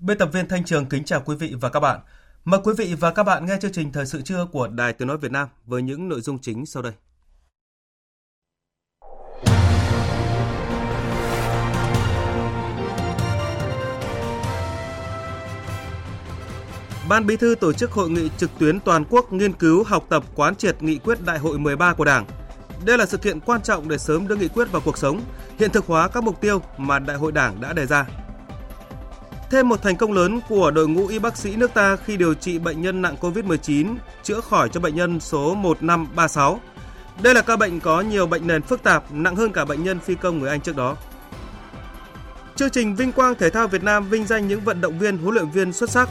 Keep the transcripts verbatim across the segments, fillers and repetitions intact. Biên tập viên Thanh Trường kính chào quý vị và các bạn. Mời quý vị và các bạn nghe chương trình Thời sự trưa của Đài Tiếng nói Việt Nam với những nội dung chính sau đây. Ban Bí thư tổ chức hội nghị trực tuyến toàn quốc nghiên cứu, học tập, quán triệt nghị quyết Đại hội mười ba của Đảng. Đây là sự kiện quan trọng để sớm đưa nghị quyết vào cuộc sống, hiện thực hóa các mục tiêu mà Đại hội Đảng đã đề ra. Thêm một thành công lớn của đội ngũ y bác sĩ nước ta khi điều trị bệnh nhân nặng covid mười chín, chữa khỏi cho bệnh nhân số một năm ba sáu. Đây là ca bệnh có nhiều bệnh nền phức tạp, nặng hơn cả bệnh nhân phi công người Anh trước đó. Chương trình Vinh Quang Thể thao Việt Nam vinh danh những vận động viên, huấn luyện viên xuất sắc.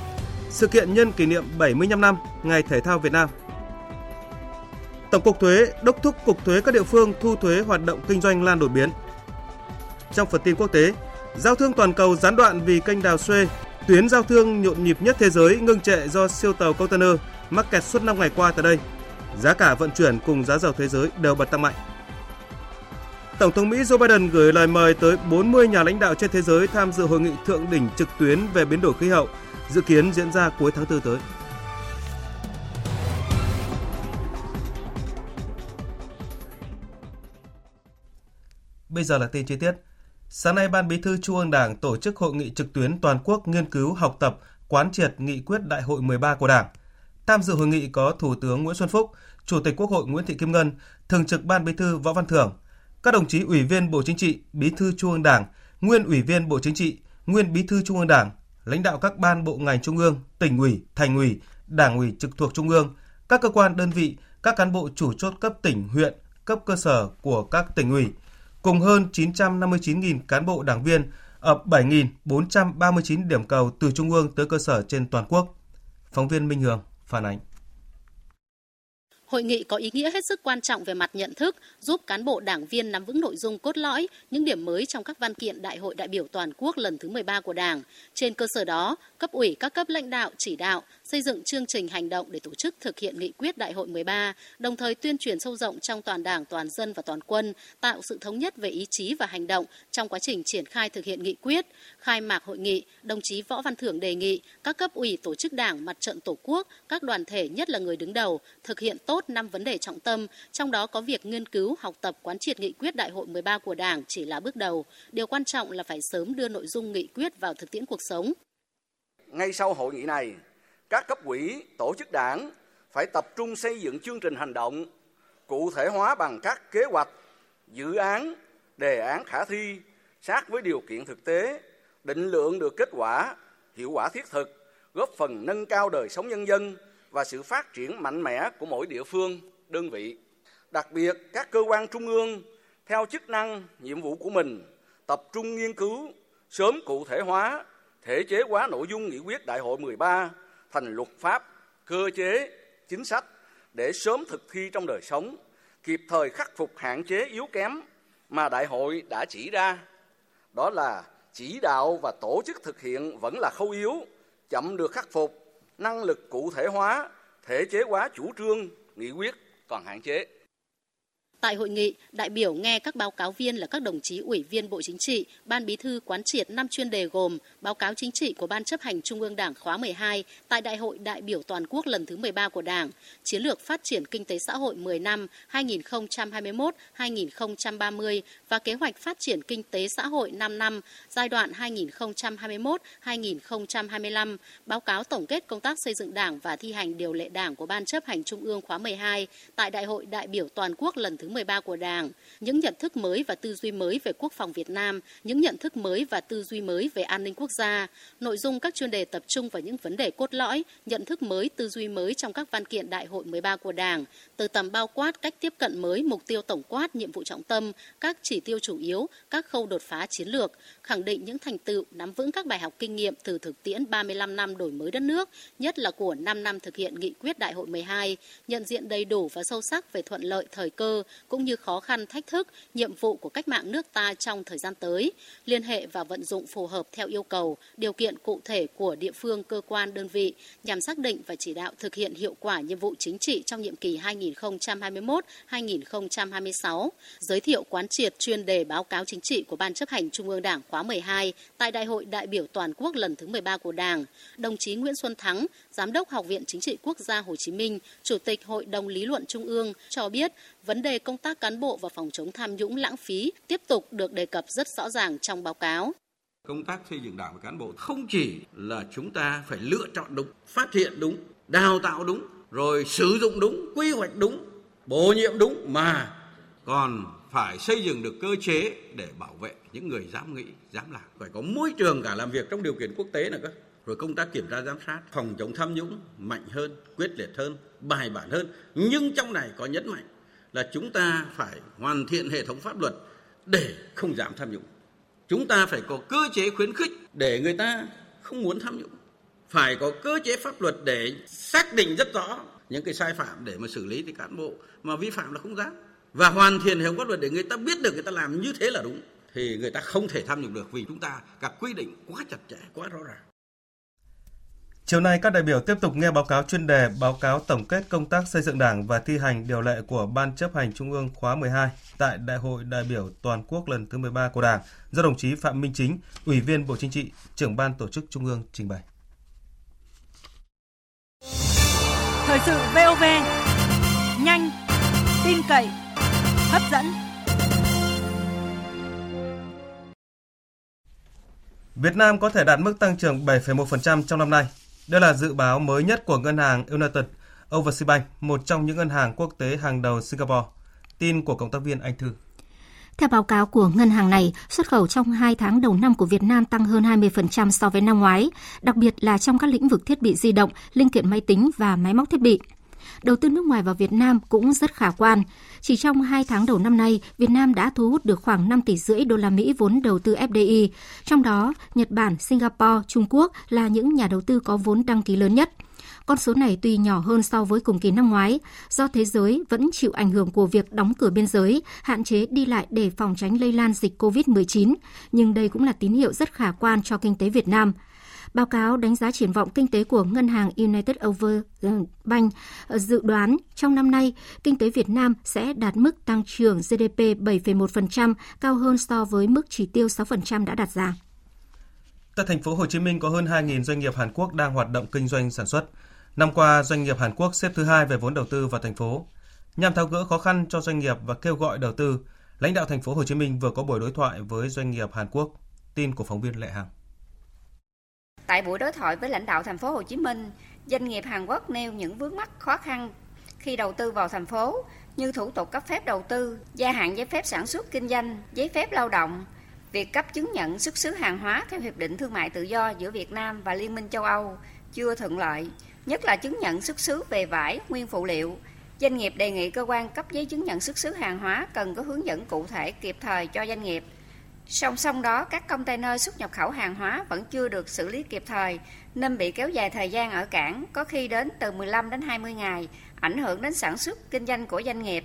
Sự kiện nhân kỷ niệm bảy mươi lăm năm Ngày Thể thao Việt Nam. Tổng cục Thuế đốc thúc Cục Thuế các địa phương thu thuế hoạt động kinh doanh lan đột biến. Trong phần tin quốc tế, giao thương toàn cầu gián đoạn vì kênh đào Suez, tuyến giao thương nhộn nhịp nhất thế giới ngưng trệ do siêu tàu container mắc kẹt suốt năm ngày qua tại đây. Giá cả vận chuyển cùng giá dầu thế giới đều bật tăng mạnh. Tổng thống Mỹ Joe Biden gửi lời mời tới bốn mươi nhà lãnh đạo trên thế giới tham dự hội nghị thượng đỉnh trực tuyến về biến đổi khí hậu, dự kiến diễn ra cuối tháng tư tới. Bây giờ là tin chi tiết. Sáng nay, Ban Bí thư Trung ương Đảng tổ chức hội nghị trực tuyến toàn quốc nghiên cứu, học tập, quán triệt nghị quyết Đại hội mười ba của Đảng. Tham dự hội nghị có Thủ tướng Nguyễn Xuân Phúc, Chủ tịch Quốc hội Nguyễn Thị Kim Ngân, Thường trực Ban Bí thư Võ Văn Thưởng, các đồng chí Ủy viên Bộ Chính trị, Bí thư Trung ương Đảng, nguyên Ủy viên Bộ Chính trị, nguyên Bí thư Trung ương Đảng, lãnh đạo các ban bộ ngành Trung ương, tỉnh ủy, thành ủy, đảng ủy trực thuộc Trung ương, các cơ quan đơn vị, các cán bộ chủ chốt cấp tỉnh, huyện, cấp cơ sở của các tỉnh ủy, cùng hơn chín trăm năm mươi chín nghìn cán bộ đảng viên ở bảy nghìn bốn trăm ba mươi chín điểm cầu từ Trung ương tới cơ sở trên toàn quốc. Phóng viên Minh Hường phản ánh. Hội nghị có ý nghĩa hết sức quan trọng về mặt nhận thức, giúp cán bộ đảng viên nắm vững nội dung cốt lõi, những điểm mới trong các văn kiện Đại hội đại biểu toàn quốc lần thứ mười ba của Đảng. Trên cơ sở đó, cấp ủy các cấp lãnh đạo chỉ đạo xây dựng chương trình hành động để tổ chức thực hiện nghị quyết Đại hội mười ba, đồng thời tuyên truyền sâu rộng trong toàn Đảng, toàn dân và toàn quân, tạo sự thống nhất về ý chí và hành động trong quá trình triển khai thực hiện nghị quyết. Khai mạc hội nghị, đồng chí Võ Văn Thưởng đề nghị các cấp ủy, tổ chức Đảng, mặt trận Tổ quốc, các đoàn thể, nhất là người đứng đầu, thực hiện tốt năm vấn đề trọng tâm, trong đó có việc nghiên cứu, học tập, quán triệt nghị quyết Đại hội mười ba của Đảng chỉ là bước đầu. Điều quan trọng là phải sớm đưa nội dung nghị quyết vào thực tiễn cuộc sống. Ngay sau hội nghị này, các cấp ủy, tổ chức Đảng phải tập trung xây dựng chương trình hành động, cụ thể hóa bằng các kế hoạch, dự án, đề án khả thi, sát với điều kiện thực tế, định lượng được kết quả, hiệu quả thiết thực, góp phần nâng cao đời sống nhân dân và sự phát triển mạnh mẽ của mỗi địa phương, đơn vị. Đặc biệt, các cơ quan trung ương, theo chức năng, nhiệm vụ của mình, tập trung nghiên cứu, sớm cụ thể hóa, thể chế hóa nội dung nghị quyết Đại hội mười ba thành luật pháp, cơ chế, chính sách để sớm thực thi trong đời sống, kịp thời khắc phục hạn chế yếu kém mà Đại hội đã chỉ ra. Đó là chỉ đạo và tổ chức thực hiện vẫn là khâu yếu, chậm được khắc phục, năng lực cụ thể hóa, thể chế hóa chủ trương, nghị quyết còn hạn chế. Tại hội nghị, đại biểu nghe các báo cáo viên là các đồng chí Ủy viên Bộ Chính trị, Ban Bí thư quán triệt năm chuyên đề gồm báo cáo chính trị của Ban Chấp hành Trung ương Đảng khóa mười hai tại Đại hội đại biểu toàn quốc lần thứ mười ba của Đảng, chiến lược phát triển kinh tế xã hội mười năm hai nghìn không trăm hai mươi mốt đến hai nghìn không trăm ba mươi và kế hoạch phát triển kinh tế xã hội năm năm giai đoạn hai nghìn không trăm hai mươi mốt đến hai nghìn không trăm hai mươi lăm, báo cáo tổng kết công tác xây dựng Đảng và thi hành điều lệ Đảng của Ban Chấp hành Trung ương khóa mười hai tại Đại hội đại biểu toàn quốc lần thứ thứ mười ba của Đảng, những nhận thức mới và tư duy mới về quốc phòng Việt Nam, những nhận thức mới và tư duy mới về an ninh quốc gia. Nội dung các chuyên đề tập trung vào những vấn đề cốt lõi, nhận thức mới, tư duy mới trong các văn kiện Đại hội mười ba của Đảng, từ tầm bao quát, cách tiếp cận mới, mục tiêu tổng quát, nhiệm vụ trọng tâm, các chỉ tiêu chủ yếu, các khâu đột phá chiến lược, khẳng định những thành tựu, nắm vững các bài học kinh nghiệm từ thực tiễn ba mươi lăm năm đổi mới đất nước, nhất là của năm năm thực hiện nghị quyết Đại hội mười hai, nhận diện đầy đủ và sâu sắc về thuận lợi, thời cơ cũng như khó khăn, thách thức, nhiệm vụ của cách mạng nước ta trong thời gian tới, liên hệ và vận dụng phù hợp theo yêu cầu, điều kiện cụ thể của địa phương, cơ quan, đơn vị nhằm xác định và chỉ đạo thực hiện hiệu quả nhiệm vụ chính trị trong nhiệm kỳ hai nghìn không trăm hai mươi mốt đến hai nghìn không trăm hai mươi sáu, giới thiệu quán triệt chuyên đề báo cáo chính trị của Ban chấp hành Trung ương Đảng khóa mười hai tại Đại hội đại biểu toàn quốc lần thứ mười ba của Đảng, đồng chí Nguyễn Xuân Thắng, Giám đốc Học viện Chính trị Quốc gia Hồ Chí Minh, Chủ tịch Hội đồng Lý luận Trung ương cho biết vấn đề công tác cán bộ và phòng chống tham nhũng lãng phí tiếp tục được đề cập rất rõ ràng trong báo cáo. Công tác xây dựng Đảng và cán bộ không chỉ là chúng ta phải lựa chọn đúng, phát hiện đúng, đào tạo đúng, rồi sử dụng đúng, quy hoạch đúng, bổ nhiệm đúng, mà còn phải xây dựng được cơ chế để bảo vệ những người dám nghĩ, dám làm. Phải có môi trường cả làm việc trong điều kiện quốc tế nữa cơ. Rồi công tác kiểm tra giám sát, phòng chống tham nhũng mạnh hơn, quyết liệt hơn, bài bản hơn. Nhưng trong này có nhấn mạnh là chúng ta phải hoàn thiện hệ thống pháp luật để không giảm tham nhũng. Chúng ta phải có cơ chế khuyến khích để người ta không muốn tham nhũng. Phải có cơ chế pháp luật để xác định rất rõ những cái sai phạm để mà xử lý thì cán bộ mà vi phạm là không dám. Và hoàn thiện hệ thống pháp luật để người ta biết được người ta làm như thế là đúng. Thì người ta không thể tham nhũng được vì chúng ta các quy định quá chặt chẽ, quá rõ ràng. Chiều nay, các đại biểu tiếp tục nghe báo cáo chuyên đề báo cáo tổng kết công tác xây dựng Đảng và thi hành điều lệ của Ban chấp hành Trung ương khóa mười hai tại Đại hội đại biểu toàn quốc lần thứ mười ba của Đảng do đồng chí Phạm Minh Chính, Ủy viên Bộ Chính trị, Trưởng ban Tổ chức Trung ương trình bày. Thời sự vê o vê, nhanh, tin cậy, hấp dẫn. Việt Nam có thể đạt mức tăng trưởng bảy phẩy một phần trăm trong năm nay. Đây là dự báo mới nhất của ngân hàng United Overseas Bank, một trong những ngân hàng quốc tế hàng đầu Singapore. Tin của cộng tác viên Anh Thư. Theo báo cáo của ngân hàng này, xuất khẩu trong hai tháng đầu năm của Việt Nam tăng hơn hai mươi phần trăm so với năm ngoái, đặc biệt là trong các lĩnh vực thiết bị di động, linh kiện máy tính và máy móc thiết bị. Đầu tư nước ngoài vào Việt Nam cũng rất khả quan. Chỉ trong hai tháng đầu năm nay, Việt Nam đã thu hút được khoảng năm tỷ rưỡi đô la Mỹ vốn đầu tư ép đê i, trong đó Nhật Bản, Singapore, Trung Quốc là những nhà đầu tư có vốn đăng ký lớn nhất. Con số này tuy nhỏ hơn so với cùng kỳ năm ngoái, do thế giới vẫn chịu ảnh hưởng của việc đóng cửa biên giới, hạn chế đi lại để phòng tránh lây lan dịch covid mười chín, nhưng đây cũng là tín hiệu rất khả quan cho kinh tế Việt Nam. Báo cáo đánh giá triển vọng kinh tế của ngân hàng United Overseas Bank dự đoán trong năm nay, kinh tế Việt Nam sẽ đạt mức tăng trưởng giê đê pê bảy phẩy một phần trăm, cao hơn so với mức chỉ tiêu sáu phần trăm đã đặt ra. Tại thành phố Hồ Chí Minh có hơn hai nghìn doanh nghiệp Hàn Quốc đang hoạt động kinh doanh sản xuất. Năm qua, doanh nghiệp Hàn Quốc xếp thứ hai về vốn đầu tư vào thành phố. Nhằm tháo gỡ khó khăn cho doanh nghiệp và kêu gọi đầu tư, lãnh đạo thành phố Hồ Chí Minh vừa có buổi đối thoại với doanh nghiệp Hàn Quốc. Tin của phóng viên Lệ Hằng. Tại buổi đối thoại với lãnh đạo thành phố Hồ Chí Minh, doanh nghiệp Hàn Quốc nêu những vướng mắc khó khăn khi đầu tư vào thành phố như thủ tục cấp phép đầu tư, gia hạn giấy phép sản xuất kinh doanh, giấy phép lao động, việc cấp chứng nhận xuất xứ hàng hóa theo hiệp định thương mại tự do giữa Việt Nam và Liên minh châu Âu chưa thuận lợi, nhất là chứng nhận xuất xứ về vải, nguyên phụ liệu. Doanh nghiệp đề nghị cơ quan cấp giấy chứng nhận xuất xứ hàng hóa cần có hướng dẫn cụ thể kịp thời cho doanh nghiệp. Song song đó, các container xuất nhập khẩu hàng hóa vẫn chưa được xử lý kịp thời nên bị kéo dài thời gian ở cảng, có khi đến từ mười lăm đến hai mươi ngày, ảnh hưởng đến sản xuất kinh doanh của doanh nghiệp.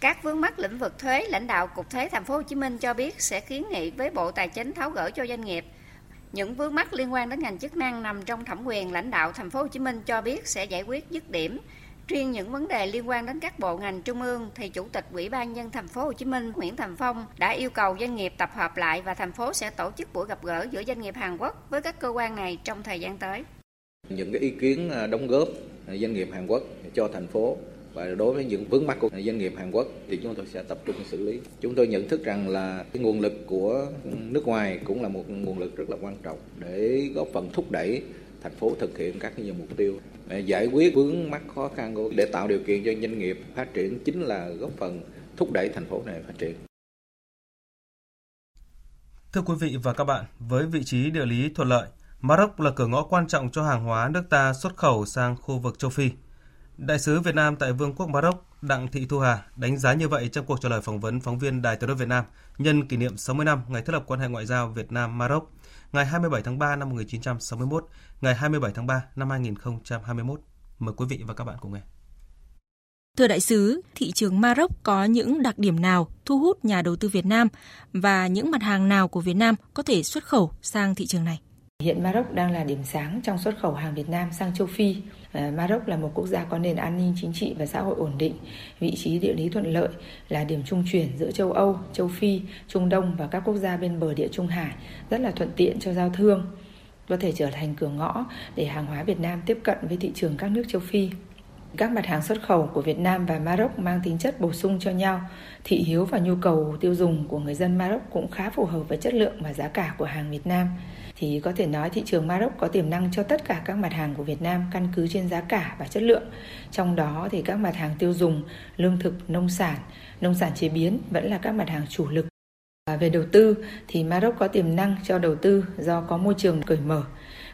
Các vướng mắc lĩnh vực thuế, lãnh đạo Cục Thuế thành phố Hồ Chí Minh cho biết sẽ kiến nghị với Bộ Tài chính tháo gỡ cho doanh nghiệp. Những vướng mắc liên quan đến ngành chức năng nằm trong thẩm quyền lãnh đạo thành phố Hồ Chí Minh cho biết sẽ giải quyết dứt điểm. Riêng những vấn đề liên quan đến các bộ ngành trung ương thì Chủ tịch Ủy ban nhân dân thành phố Hồ Chí Minh Nguyễn Thành Phong đã yêu cầu doanh nghiệp tập hợp lại và thành phố sẽ tổ chức buổi gặp gỡ giữa doanh nghiệp Hàn Quốc với các cơ quan này trong thời gian tới. Những cái ý kiến đóng góp doanh nghiệp Hàn Quốc cho thành phố và đối với những vướng mắc của doanh nghiệp Hàn Quốc thì chúng tôi sẽ tập trung xử lý. Chúng tôi nhận thức rằng là cái nguồn lực của nước ngoài cũng là một nguồn lực rất là quan trọng để góp phần thúc đẩy thành phố thực hiện các cái nhiều mục tiêu, giải quyết vướng mắc khó khăn để tạo điều kiện cho doanh nghiệp phát triển, chính là góp phần thúc đẩy thành phố này phát triển. Thưa quý vị và các bạn, với vị trí địa lý thuận lợi, Maroc là cửa ngõ quan trọng cho hàng hóa nước ta xuất khẩu sang khu vực châu Phi. Đại sứ Việt Nam tại Vương quốc Maroc Đặng Thị Thu Hà đánh giá như vậy trong cuộc trả lời phỏng vấn phóng viên Đài Tiếng nói Việt Nam nhân kỷ niệm sáu mươi năm ngày thiết lập quan hệ ngoại giao Việt Nam Maroc ngày hai mươi bảy tháng ba năm một nghìn chín trăm sáu mươi mốt, ngày hai mươi bảy tháng ba năm hai nghìn không trăm hai mươi mốt. Mời quý vị và các bạn cùng nghe. Thưa đại sứ, thị trường Maroc có những đặc điểm nào thu hút nhà đầu tư Việt Nam và những mặt hàng nào của Việt Nam có thể xuất khẩu sang thị trường này? Hiện Maroc đang là điểm sáng trong xuất khẩu hàng Việt Nam sang châu Phi. Maroc là một quốc gia có nền an ninh chính trị và xã hội ổn định, vị trí địa lý thuận lợi, là điểm trung chuyển giữa châu Âu, châu Phi, Trung Đông và các quốc gia bên bờ địa Trung Hải, rất là thuận tiện cho giao thương, có thể trở thành cửa ngõ để hàng hóa Việt Nam tiếp cận với thị trường các nước châu Phi. Các mặt hàng xuất khẩu của Việt Nam và Maroc mang tính chất bổ sung cho nhau, thị hiếu và nhu cầu tiêu dùng của người dân Maroc cũng khá phù hợp với chất lượng và giá cả của hàng Việt Nam. Thì có thể nói thị trường Maroc có tiềm năng cho tất cả các mặt hàng của Việt Nam căn cứ trên giá cả và chất lượng. Trong đó thì các mặt hàng tiêu dùng, lương thực, nông sản, nông sản chế biến vẫn là các mặt hàng chủ lực. Và về đầu tư thì Maroc có tiềm năng cho đầu tư do có môi trường cởi mở.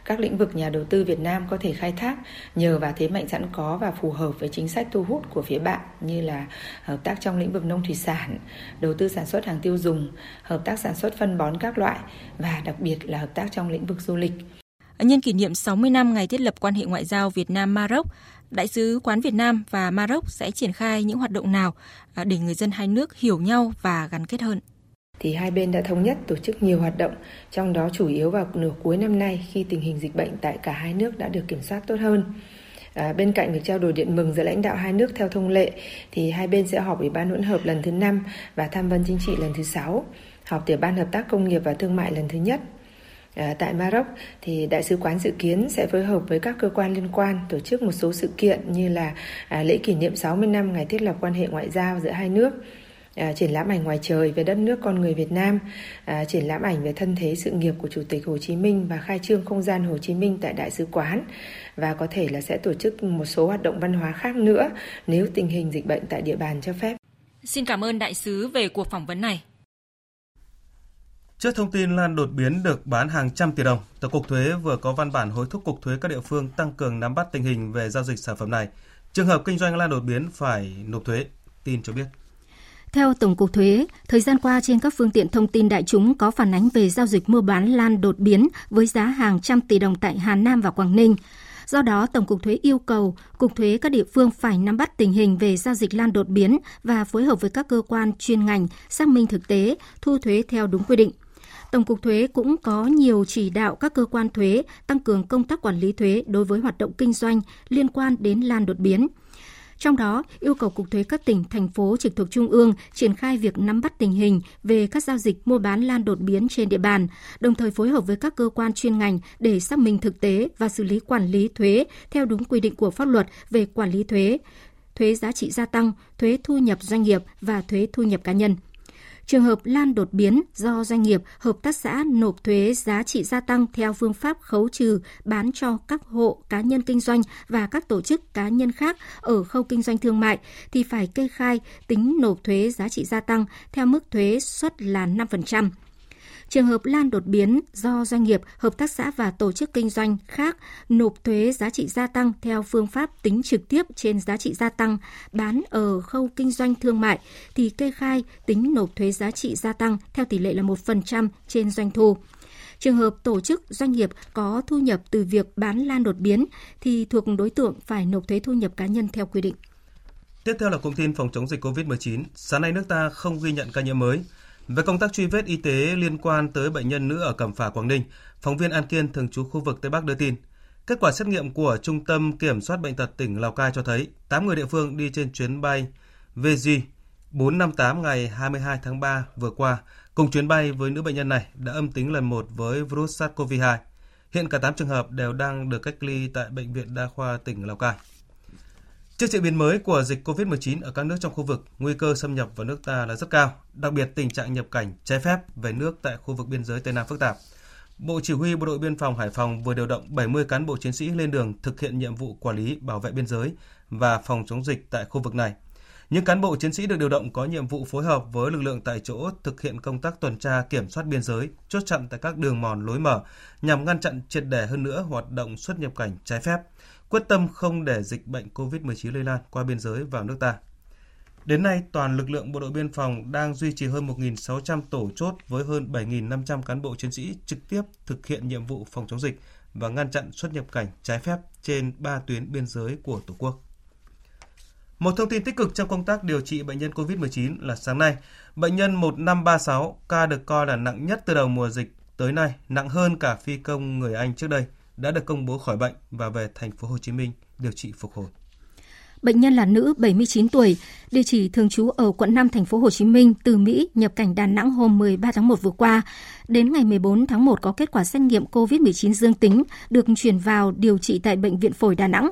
Các lĩnh vực nhà đầu tư Việt Nam có thể khai thác nhờ vào thế mạnh sẵn có và phù hợp với chính sách thu hút của phía bạn như là hợp tác trong lĩnh vực nông thủy sản, đầu tư sản xuất hàng tiêu dùng, hợp tác sản xuất phân bón các loại và đặc biệt là hợp tác trong lĩnh vực du lịch. Nhân kỷ niệm sáu mươi năm ngày thiết lập quan hệ ngoại giao Việt Nam-Maroc, Đại sứ quán Việt Nam và Maroc sẽ triển khai những hoạt động nào để người dân hai nước hiểu nhau và gắn kết hơn? Thì hai bên đã thống nhất tổ chức nhiều hoạt động, trong đó chủ yếu vào nửa cuối năm nay khi tình hình dịch bệnh tại cả hai nước đã được kiểm soát tốt hơn. À, bên cạnh việc trao đổi điện mừng giữa lãnh đạo hai nước theo thông lệ, thì hai bên sẽ họp Ủy ban hỗn hợp lần thứ năm và tham vấn chính trị lần thứ sáu, họp tiểu ban hợp tác công nghiệp và thương mại lần thứ nhất. À, tại Maroc, thì Đại sứ quán dự kiến sẽ phối hợp với các cơ quan liên quan tổ chức một số sự kiện như là à, lễ kỷ niệm sáu mươi năm ngày thiết lập quan hệ ngoại giao giữa hai nước, À, triển lãm ảnh ngoài trời về đất nước con người Việt Nam, à, triển lãm ảnh về thân thế sự nghiệp của Chủ tịch Hồ Chí Minh và khai trương không gian Hồ Chí Minh tại Đại sứ quán, và có thể là sẽ tổ chức một số hoạt động văn hóa khác nữa nếu tình hình dịch bệnh tại địa bàn cho phép. Xin cảm ơn đại sứ về cuộc phỏng vấn này. Trước thông tin lan đột biến được bán hàng trăm tỷ đồng, Tổng cục Thuế vừa có văn bản hối thúc Cục Thuế các địa phương tăng cường nắm bắt tình hình về giao dịch sản phẩm này. Trường hợp kinh doanh lan đột biến phải nộp thuế, tin cho biết. Theo Tổng cục Thuế, thời gian qua trên các phương tiện thông tin đại chúng có phản ánh về giao dịch mua bán lan đột biến với giá hàng trăm tỷ đồng tại Hà Nam và Quảng Ninh. Do đó, Tổng cục Thuế yêu cầu Cục Thuế các địa phương phải nắm bắt tình hình về giao dịch lan đột biến và phối hợp với các cơ quan chuyên ngành xác minh thực tế, thu thuế theo đúng quy định. Tổng cục Thuế cũng có nhiều chỉ đạo các cơ quan thuế tăng cường công tác quản lý thuế đối với hoạt động kinh doanh liên quan đến lan đột biến. Trong đó, yêu cầu Cục Thuế các tỉnh, thành phố trực thuộc Trung ương triển khai việc nắm bắt tình hình về các giao dịch mua bán lan đột biến trên địa bàn, đồng thời phối hợp với các cơ quan chuyên ngành để xác minh thực tế và xử lý quản lý thuế theo đúng quy định của pháp luật về quản lý thuế, thuế giá trị gia tăng, thuế thu nhập doanh nghiệp và thuế thu nhập cá nhân. Trường hợp lan đột biến do doanh nghiệp, hợp tác xã nộp thuế giá trị gia tăng theo phương pháp khấu trừ bán cho các hộ cá nhân kinh doanh và các tổ chức cá nhân khác ở khâu kinh doanh thương mại thì phải kê khai tính nộp thuế giá trị gia tăng theo mức thuế suất là năm phần trăm. Trường hợp lan đột biến do doanh nghiệp, hợp tác xã và tổ chức kinh doanh khác nộp thuế giá trị gia tăng theo phương pháp tính trực tiếp trên giá trị gia tăng bán ở khâu kinh doanh thương mại thì kê khai tính nộp thuế giá trị gia tăng theo tỷ lệ là một phần trăm trên doanh thu. Trường hợp tổ chức doanh nghiệp có thu nhập từ việc bán lan đột biến thì thuộc đối tượng phải nộp thuế thu nhập cá nhân theo quy định. Tiếp theo là cụm tin phòng chống dịch covid mười chín. Sáng nay nước ta không ghi nhận ca nhiễm mới. Về công tác truy vết y tế liên quan tới bệnh nhân nữ ở Cẩm Phả, Quảng Ninh, phóng viên An Kiên thường trú khu vực Tây Bắc đưa tin. Kết quả xét nghiệm của Trung tâm Kiểm soát Bệnh tật tỉnh Lào Cai cho thấy tám người địa phương đi trên chuyến bay vê giê bốn năm tám ngày hai mươi hai tháng ba vừa qua, cùng chuyến bay với nữ bệnh nhân này đã âm tính lần một với virus SARS-xê o vê hai. Hiện cả tám trường hợp đều đang được cách ly tại Bệnh viện Đa khoa tỉnh Lào Cai. Trước diễn biến mới của dịch covid mười chín ở các nước trong khu vực, nguy cơ xâm nhập vào nước ta là rất cao, đặc biệt tình trạng nhập cảnh trái phép về nước tại khu vực biên giới Tây Nam phức tạp. Bộ Chỉ huy Bộ đội Biên phòng Hải Phòng vừa điều động bảy mươi cán bộ chiến sĩ lên đường thực hiện nhiệm vụ quản lý bảo vệ biên giới và phòng chống dịch tại khu vực này. Những cán bộ chiến sĩ được điều động có nhiệm vụ phối hợp với lực lượng tại chỗ thực hiện công tác tuần tra kiểm soát biên giới, chốt chặn tại các đường mòn lối mở nhằm ngăn chặn triệt để hơn nữa hoạt động xuất nhập cảnh trái phép, quyết tâm không để dịch bệnh covid mười chín lây lan qua biên giới vào nước ta. Đến nay, toàn lực lượng bộ đội biên phòng đang duy trì hơn một nghìn sáu trăm tổ chốt với hơn bảy nghìn năm trăm cán bộ chiến sĩ trực tiếp thực hiện nhiệm vụ phòng chống dịch và ngăn chặn xuất nhập cảnh trái phép trên ba tuyến biên giới của Tổ quốc. Một thông tin tích cực trong công tác điều trị bệnh nhân covid mười chín là sáng nay, bệnh nhân một năm ba sáu, ca được coi là nặng nhất từ đầu mùa dịch tới nay, nặng hơn cả phi công người Anh trước đây, đã được công bố khỏi bệnh và về thành phố Hồ Chí Minh điều trị phục hồi. Bệnh nhân là nữ bảy mươi chín tuổi, địa chỉ thường trú ở quận năm thành phố Hồ Chí Minh, từ Mỹ nhập cảnh Đà Nẵng hôm mười ba tháng một vừa qua. Đến ngày mười bốn tháng một có kết quả xét nghiệm covid mười chín dương tính, được chuyển vào điều trị tại bệnh viện phổi Đà Nẵng.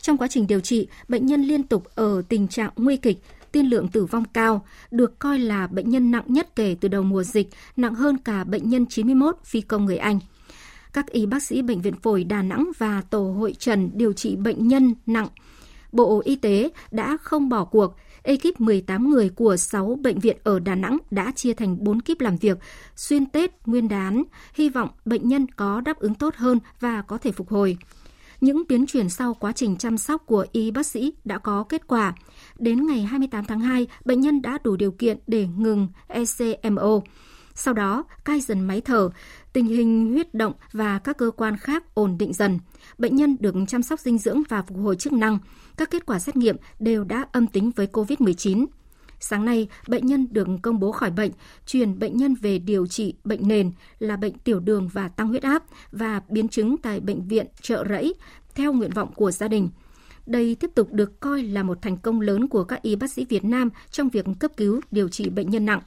Trong quá trình điều trị, bệnh nhân liên tục ở tình trạng nguy kịch, tiên lượng tử vong cao, được coi là bệnh nhân nặng nhất kể từ đầu mùa dịch, nặng hơn cả bệnh nhân chín mươi mốt phi công người Anh. Các y bác sĩ bệnh viện phổi Đà Nẵng và tổ hội trần điều trị bệnh nhân nặng Bộ Y tế đã không bỏ cuộc, ekip mười tám người của sáu bệnh viện ở Đà Nẵng đã chia thành bốn kíp làm việc xuyên Tết, Nguyên đán, hy vọng bệnh nhân có đáp ứng tốt hơn và có thể phục hồi. Những biến chuyển sau quá trình chăm sóc của y bác sĩ đã có kết quả. Đến ngày hai mươi tám tháng hai, bệnh nhân đã đủ điều kiện để ngừng e xê em ô. Sau đó, cai dần máy thở, tình hình huyết động và các cơ quan khác ổn định dần. Bệnh nhân được chăm sóc dinh dưỡng và phục hồi chức năng. Các kết quả xét nghiệm đều đã âm tính với covid mười chín. Sáng nay, bệnh nhân được công bố khỏi bệnh, chuyển bệnh nhân về điều trị bệnh nền là bệnh tiểu đường và tăng huyết áp và biến chứng tại bệnh viện Chợ Rẫy theo nguyện vọng của gia đình. Đây tiếp tục được coi là một thành công lớn của các y bác sĩ Việt Nam trong việc cấp cứu điều trị bệnh nhân nặng.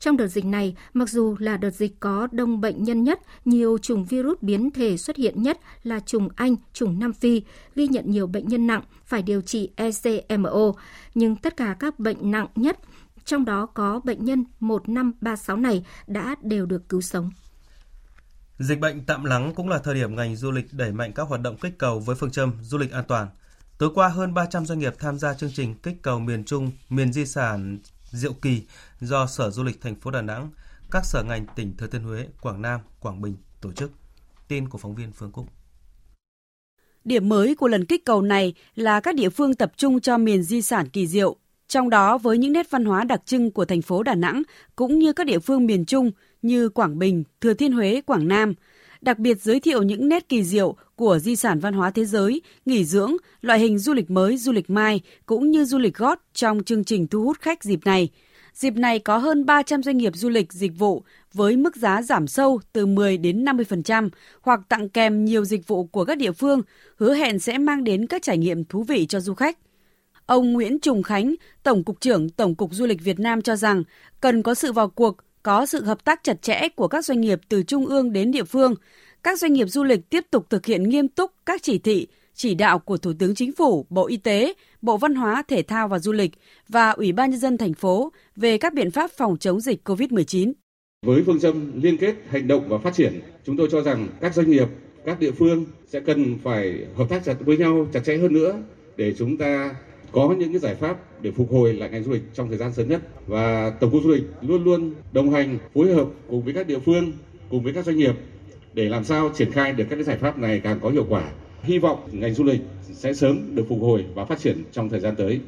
Trong đợt dịch này, mặc dù là đợt dịch có đông bệnh nhân nhất, nhiều chủng virus biến thể xuất hiện nhất là chủng Anh, chủng Nam Phi, ghi nhận nhiều bệnh nhân nặng phải điều trị e xê em ô, nhưng tất cả các bệnh nặng nhất, trong đó có bệnh nhân một năm ba sáu này đã đều được cứu sống. Dịch bệnh tạm lắng cũng là thời điểm ngành du lịch đẩy mạnh các hoạt động kích cầu với phương châm du lịch an toàn. Tối qua, hơn ba trăm doanh nghiệp tham gia chương trình kích cầu miền Trung, miền di sản Diệu Kỳ do Sở Du lịch thành phố Đà Nẵng, các sở ngành tỉnh Thừa Thiên Huế, Quảng Nam, Quảng Bình tổ chức. Tin của phóng viên Phương Cúc. Điểm mới của lần kích cầu này là các địa phương tập trung cho miền di sản kỳ diệu, trong đó với những nét văn hóa đặc trưng của thành phố Đà Nẵng cũng như các địa phương miền Trung như Quảng Bình, Thừa Thiên Huế, Quảng Nam, đặc biệt giới thiệu những nét kỳ diệu của di sản văn hóa thế giới, nghỉ dưỡng, loại hình du lịch mới, du lịch mai cũng như du lịch gót trong chương trình thu hút khách dịp này. Dịp này có hơn ba trăm doanh nghiệp du lịch dịch vụ với mức giá giảm sâu từ mười đến năm mươi phần trăm hoặc tặng kèm nhiều dịch vụ của các địa phương, hứa hẹn sẽ mang đến các trải nghiệm thú vị cho du khách. Ông Nguyễn Trùng Khánh, Tổng cục trưởng Tổng cục Du lịch Việt Nam cho rằng cần có sự vào cuộc, có sự hợp tác chặt chẽ của các doanh nghiệp từ trung ương đến địa phương. Các doanh nghiệp du lịch tiếp tục thực hiện nghiêm túc các chỉ thị, chỉ đạo của Thủ tướng Chính phủ, Bộ Y tế, Bộ Văn hóa, Thể thao và Du lịch và Ủy ban Nhân dân thành phố về các biện pháp phòng chống dịch covid mười chín. Với phương châm liên kết, hành động và phát triển, chúng tôi cho rằng các doanh nghiệp, các địa phương sẽ cần phải hợp tác chặt với nhau chặt chẽ hơn nữa để chúng ta có những cái giải pháp để phục hồi lại ngành du lịch trong thời gian sớm nhất. Và Tổng cục Du lịch luôn luôn đồng hành, phối hợp cùng với các địa phương, cùng với các doanh nghiệp để làm sao triển khai được các cái giải pháp này càng có hiệu quả. Hy vọng ngành du lịch sẽ sớm được phục hồi và phát triển trong thời gian tới.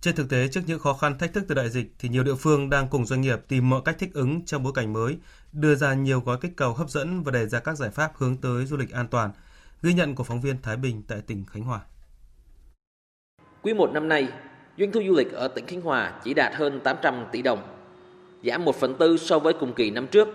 Trên thực tế, trước những khó khăn thách thức từ đại dịch thì nhiều địa phương đang cùng doanh nghiệp tìm mọi cách thích ứng trong bối cảnh mới, đưa ra nhiều gói kích cầu hấp dẫn và đề ra các giải pháp hướng tới du lịch an toàn. Ghi nhận của phóng viên Thái Bình tại tỉnh Khánh Hòa. quý một năm nay, doanh thu du lịch ở tỉnh Khánh Hòa chỉ đạt hơn tám trăm tỷ đồng, giảm một phần tư so với cùng kỳ năm trước.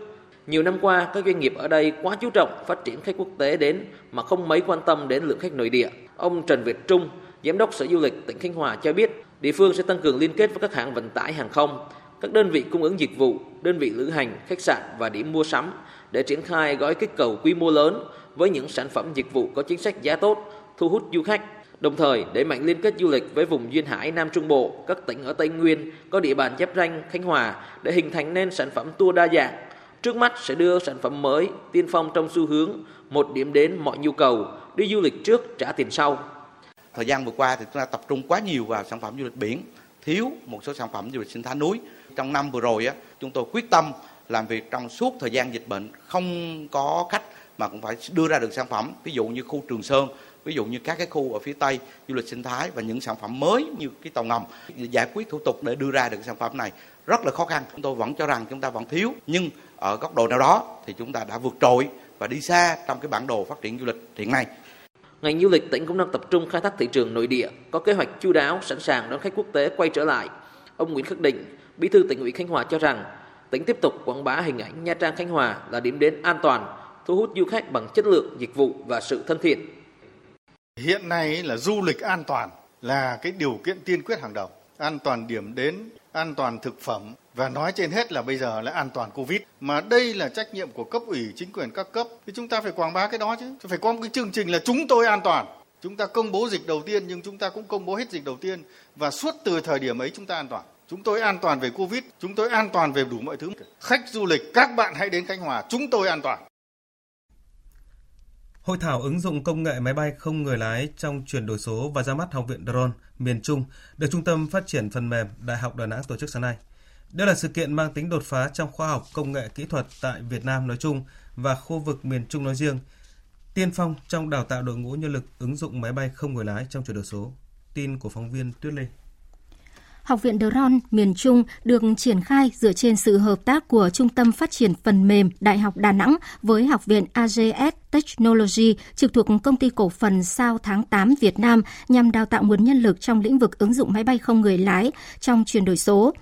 Nhiều năm qua, các doanh nghiệp ở đây quá chú trọng phát triển khách quốc tế đến mà không mấy quan tâm đến lượng khách nội địa. Ông Trần Việt Trung, Giám đốc Sở Du lịch tỉnh Khánh Hòa cho biết, địa phương sẽ tăng cường liên kết với các hãng vận tải hàng không, các đơn vị cung ứng dịch vụ, đơn vị lữ hành, khách sạn và điểm mua sắm để triển khai gói kích cầu quy mô lớn với những sản phẩm dịch vụ có chính sách giá tốt, thu hút du khách. Đồng thời, đẩy mạnh liên kết du lịch với vùng duyên hải Nam Trung Bộ, các tỉnh ở Tây Nguyên có địa bàn giáp ranh Khánh Hòa để hình thành nên sản phẩm tour đa dạng. Trước mắt sẽ đưa sản phẩm mới, tiên phong trong xu hướng một điểm đến mọi nhu cầu, đi du lịch trước trả tiền sau. Thời gian vừa qua thì chúng ta tập trung quá nhiều vào sản phẩm du lịch biển, thiếu một số sản phẩm du lịch sinh thái núi. Trong năm vừa rồi á, chúng tôi quyết tâm làm việc trong suốt thời gian dịch bệnh, không có khách mà cũng phải đưa ra được sản phẩm, ví dụ như khu Trường Sơn, ví dụ như các cái khu ở phía Tây, du lịch sinh thái và những sản phẩm mới như cái tàu ngầm. Giải quyết thủ tục để đưa ra được sản phẩm này rất là khó khăn. Chúng tôi vẫn cho rằng chúng ta vẫn thiếu, nhưng ở góc độ nào đó thì chúng ta đã vượt trội và đi xa trong cái bản đồ phát triển du lịch hiện nay. Ngành du lịch tỉnh cũng đang tập trung khai thác thị trường nội địa, có kế hoạch chu đáo, sẵn sàng đón khách quốc tế quay trở lại. Ông Nguyễn Khắc Định, Bí thư Tỉnh ủy Khánh Hòa cho rằng, tỉnh tiếp tục quảng bá hình ảnh Nha Trang Khánh Hòa là điểm đến an toàn, thu hút du khách bằng chất lượng, dịch vụ và sự thân thiện. Hiện nay là du lịch an toàn là cái điều kiện tiên quyết hàng đầu. An toàn điểm đến, an toàn thực phẩm và nói trên hết là bây giờ là an toàn Covid. Mà đây là trách nhiệm của cấp ủy, chính quyền các cấp. Thì chúng ta phải quảng bá cái đó chứ. Phải có một cái chương trình là chúng tôi an toàn. Chúng ta công bố dịch đầu tiên nhưng chúng ta cũng công bố hết dịch đầu tiên. Và suốt từ thời điểm ấy chúng ta an toàn. Chúng tôi an toàn về Covid, chúng tôi an toàn về đủ mọi thứ. Khách du lịch, các bạn hãy đến Khánh Hòa, chúng tôi an toàn. Hội thảo ứng dụng công nghệ máy bay không người lái trong chuyển đổi số và ra mắt Học viện Drone miền Trung được Trung tâm Phát triển Phần mềm Đại học Đà Nẵng tổ chức sáng nay. Đây là sự kiện mang tính đột phá trong khoa học công nghệ kỹ thuật tại Việt Nam nói chung và khu vực miền Trung nói riêng, tiên phong trong đào tạo đội ngũ nhân lực ứng dụng máy bay không người lái trong chuyển đổi số. Tin của phóng viên Tuyết Lê. Học viện Drone miền Trung được triển khai dựa trên sự hợp tác của Trung tâm Phát triển Phần mềm Đại học Đà Nẵng với Học viện a giê ét Technology trực thuộc Công ty Cổ phần Sao Tháng tám Việt Nam nhằm đào tạo nguồn nhân lực trong lĩnh vực ứng dụng máy bay không người lái trong chuyển đổi số.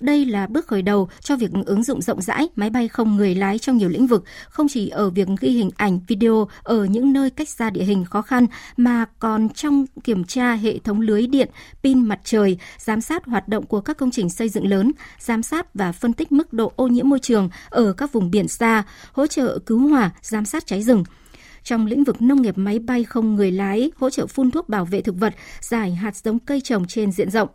Đây là bước khởi đầu cho việc ứng dụng rộng rãi máy bay không người lái trong nhiều lĩnh vực, không chỉ ở việc ghi hình ảnh, video ở những nơi cách xa địa hình khó khăn, mà còn trong kiểm tra hệ thống lưới điện, pin mặt trời, giám sát hoạt động của các công trình xây dựng lớn, giám sát và phân tích mức độ ô nhiễm môi trường ở các vùng biển xa, hỗ trợ cứu hỏa, giám sát cháy rừng. Trong lĩnh vực nông nghiệp, máy bay không người lái hỗ trợ phun thuốc bảo vệ thực vật, giải hạt giống cây trồng trên diện rộng.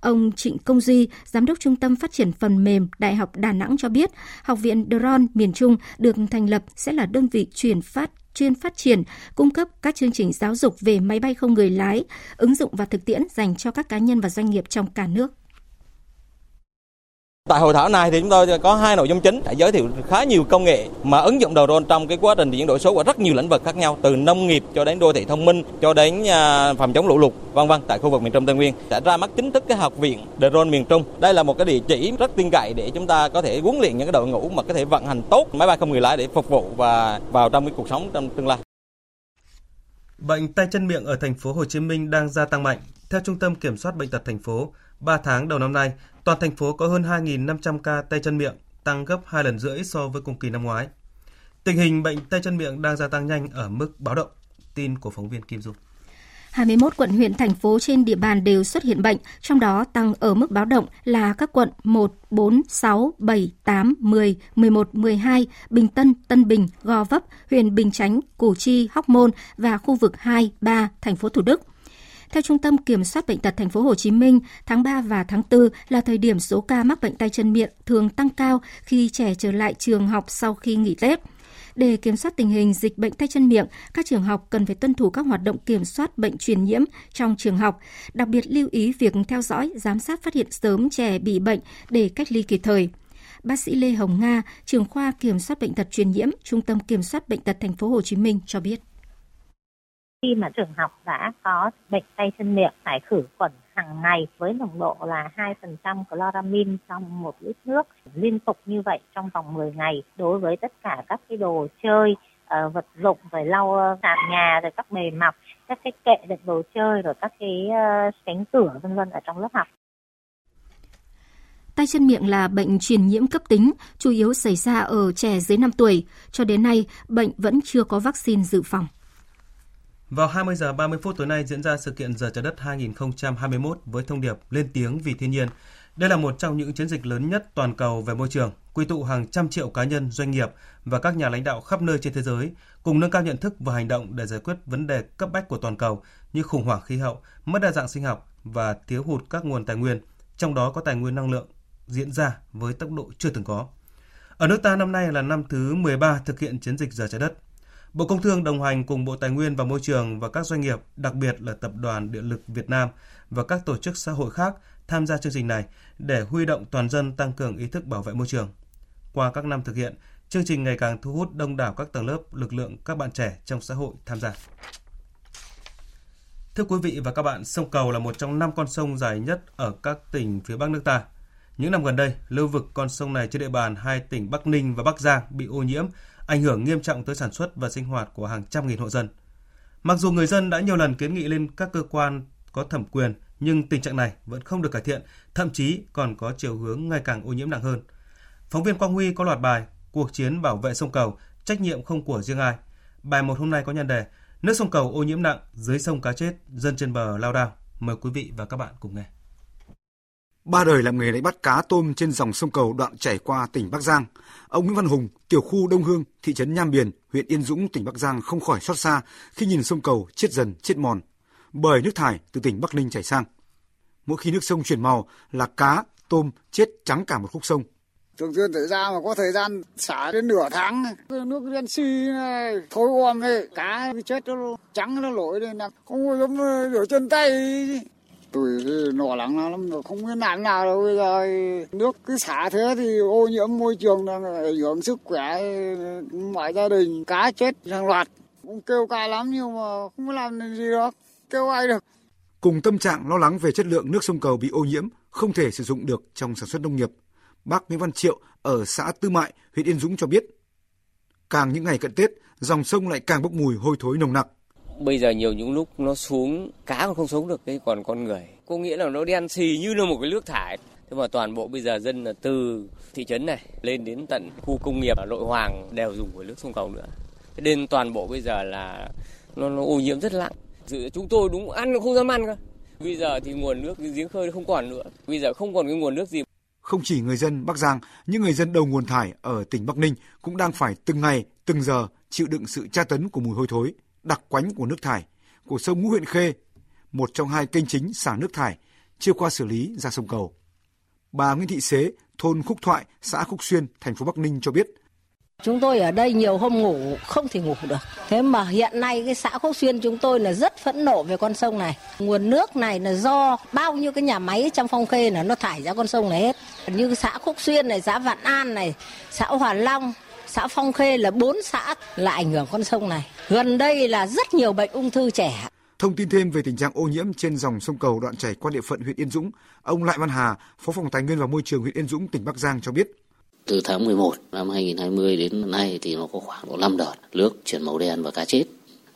Ông Trịnh Công Duy, Giám đốc Trung tâm Phát triển Phần mềm Đại học Đà Nẵng cho biết, Học viện Drone miền Trung được thành lập sẽ là đơn vị chuyển phát chuyên phát triển, cung cấp các chương trình giáo dục về máy bay không người lái, ứng dụng và thực tiễn dành cho các cá nhân và doanh nghiệp trong cả nước. Tại hội thảo này thì chúng tôi có hai nội dung chính, đã giới thiệu khá nhiều công nghệ mà ứng dụng drone trong cái quá trình chuyển đổi số của rất nhiều lĩnh vực khác nhau, từ nông nghiệp cho đến đô thị thông minh, cho đến phòng chống lũ lụt, vân vân tại khu vực miền Trung Tây Nguyên. Đã ra mắt chính thức cái Học viện Drone miền Trung. Đây là một cái địa chỉ rất tin cậy để chúng ta có thể huấn luyện những cái đội ngũ mà có thể vận hành tốt máy bay không người lái để phục vụ và vào trong cái cuộc sống trong tương lai. Bệnh tay chân miệng ở thành phố Hồ Chí Minh đang gia tăng mạnh. Theo Trung tâm Kiểm soát Bệnh tật thành phố, ba tháng đầu năm nay, toàn thành phố có hơn hai nghìn năm trăm ca tay chân miệng, tăng gấp hai lần rưỡi so với cùng kỳ năm ngoái. Tình hình bệnh tay chân miệng đang gia tăng nhanh ở mức báo động. Tin của phóng viên Kim Dung. hai mươi mốt quận huyện thành phố trên địa bàn đều xuất hiện bệnh, trong đó tăng ở mức báo động là các quận một, bốn, sáu, bảy, tám, mười, mười một, mười hai, Bình Tân, Tân Bình, Gò Vấp, huyện Bình Chánh, Củ Chi, Hóc Môn và khu vực hai, ba thành phố Thủ Đức. Theo Trung tâm Kiểm soát Bệnh tật thành phố Hồ Chí Minh, tháng ba và tháng tư là thời điểm số ca mắc bệnh tay chân miệng thường tăng cao khi trẻ trở lại trường học sau khi nghỉ Tết. Để kiểm soát tình hình dịch bệnh tay chân miệng, các trường học cần phải tuân thủ các hoạt động kiểm soát bệnh truyền nhiễm trong trường học, đặc biệt lưu ý việc theo dõi, giám sát phát hiện sớm trẻ bị bệnh để cách ly kịp thời. Bác sĩ Lê Hồng Nga, trưởng khoa Kiểm soát Bệnh tật truyền nhiễm, Trung tâm Kiểm soát Bệnh tật thành phố Hồ Chí Minh cho biết. Khi mà trường học đã có bệnh tay chân miệng, phải khử khuẩn hàng ngày với nồng độ là hai phần trăm chloramin trong một lít nước liên tục như vậy trong vòng mười ngày đối với tất cả các cái đồ chơi, uh, vật dụng, rồi lau sàn nhà, rồi các bề mặt, các cái kệ đựng đồ chơi, rồi các cái uh, cánh cửa vân vân ở trong lớp học. Tay chân miệng là bệnh truyền nhiễm cấp tính, chủ yếu xảy ra ở trẻ dưới năm tuổi. Cho đến nay, bệnh vẫn chưa có vaccine dự phòng. Vào hai mươi giờ ba mươi phút tối nay diễn ra sự kiện Giờ Trái Đất hai không hai mốt với thông điệp Lên tiếng vì thiên nhiên. Đây là một trong những chiến dịch lớn nhất toàn cầu về môi trường, quy tụ hàng trăm triệu cá nhân, doanh nghiệp và các nhà lãnh đạo khắp nơi trên thế giới cùng nâng cao nhận thức và hành động để giải quyết vấn đề cấp bách của toàn cầu như khủng hoảng khí hậu, mất đa dạng sinh học và thiếu hụt các nguồn tài nguyên, trong đó có tài nguyên năng lượng, diễn ra với tốc độ chưa từng có. Ở nước ta năm nay là năm thứ mười ba thực hiện chiến dịch Giờ Trái Đất. Bộ Công Thương đồng hành cùng Bộ Tài nguyên và Môi trường và các doanh nghiệp, đặc biệt là Tập đoàn Điện lực Việt Nam và các tổ chức xã hội khác tham gia chương trình này để huy động toàn dân tăng cường ý thức bảo vệ môi trường. Qua các năm thực hiện, chương trình ngày càng thu hút đông đảo các tầng lớp, lực lượng, các bạn trẻ trong xã hội tham gia. Thưa quý vị và các bạn, sông Cầu là một trong năm con sông dài nhất ở các tỉnh phía Bắc nước ta. Những năm gần đây, lưu vực con sông này trên địa bàn hai tỉnh Bắc Ninh và Bắc Giang bị ô nhiễm, ảnh hưởng nghiêm trọng tới sản xuất và sinh hoạt của hàng trăm nghìn hộ dân. Mặc dù người dân đã nhiều lần kiến nghị lên các cơ quan có thẩm quyền, nhưng tình trạng này vẫn không được cải thiện, thậm chí còn có chiều hướng ngày càng ô nhiễm nặng hơn. Phóng viên Quang Huy có loạt bài Cuộc chiến bảo vệ sông Cầu, trách nhiệm không của riêng ai. Bài một hôm nay có nhan đề Nước sông Cầu ô nhiễm nặng, dưới sông cá chết, dân trên bờ lao đao. Mời quý vị và các bạn cùng nghe. Ba đời làm nghề đánh bắt cá tôm trên dòng sông Cầu đoạn chảy qua tỉnh Bắc Giang. Ông Nguyễn Văn Hùng, tiểu khu Đông Hương, thị trấn Nham Biển, huyện Yên Dũng, tỉnh Bắc Giang không khỏi xót xa khi nhìn sông Cầu chết dần, chết mòn bởi nước thải từ tỉnh Bắc Ninh chảy sang. Mỗi khi nước sông chuyển màu là cá, tôm chết trắng cả một khúc sông. Thường xuyên xảy ra mà có thời gian xả đến nửa tháng, nước đen xi này, thối om này, cá chết nó trắng nó lội lên, không có giống rửa chân tay. Tôi lo lắng lắm, không biết làm nào đâu, bây giờ nước cứ xả thế thì ô nhiễm môi trường, ảnh hưởng sức khỏe mọi gia đình, cá chết hàng loạt. Cũng kêu ca lắm nhưng mà không có làm gì được, kêu ai được. Cùng tâm trạng lo lắng về chất lượng nước sông Cầu bị ô nhiễm, không thể sử dụng được trong sản xuất nông nghiệp, bác Nguyễn Văn Triệu ở xã Tư Mại, huyện Yên Dũng cho biết, càng những ngày cận Tết, dòng sông lại càng bốc mùi hôi thối nồng nặc. Bây giờ nhiều những lúc nó xuống, cá còn không sống được, cái còn con người. Có nghĩa là nó đen xì như là một cái nước thải. Thế mà toàn bộ bây giờ dân là từ thị trấn này lên đến tận khu công nghiệp Nội Hoàng đều dùng của nước sông Cầu nữa. Thế nên toàn bộ bây giờ là nó, nó ô nhiễm rất nặng. Dự chúng tôi đúng ăn không dám ăn cơ. Bây giờ thì nguồn nước giếng khơi không còn nữa. Bây giờ không còn cái nguồn nước gì. Không chỉ người dân Bắc Giang, những người dân đầu nguồn thải ở tỉnh Bắc Ninh cũng đang phải từng ngày, từng giờ chịu đựng sự tra tấn của mùi hôi thối, đặc quánh của nước thải, của sông Ngũ Huyện Khê, một trong hai kênh chính xả nước thải, chưa qua xử lý ra sông Cầu. Bà Nguyễn Thị Xế, thôn Khúc Thoại, xã Khúc Xuyên, thành phố Bắc Ninh cho biết. Chúng tôi ở đây nhiều hôm ngủ, không thể ngủ được. Thế mà hiện nay cái xã Khúc Xuyên chúng tôi là rất phẫn nộ về con sông này. Nguồn nước này là do bao nhiêu cái nhà máy trong Phong Khê là nó thải ra con sông này hết. Như xã Khúc Xuyên này, xã Vạn An này, xã Hòa Long, xã Phong Khê là bốn xã là ảnh hưởng con sông này. Gần đây là rất nhiều bệnh ung thư trẻ. Thông tin thêm về tình trạng ô nhiễm trên dòng sông Cầu đoạn chảy qua địa phận huyện Yên Dũng, ông Lại Văn Hà, Phó phòng Tài nguyên và Môi trường huyện Yên Dũng, tỉnh Bắc Giang cho biết. Từ tháng mười một năm hai không hai không đến nay thì nó có khoảng độ năm đợt nước chuyển màu đen và cá chết.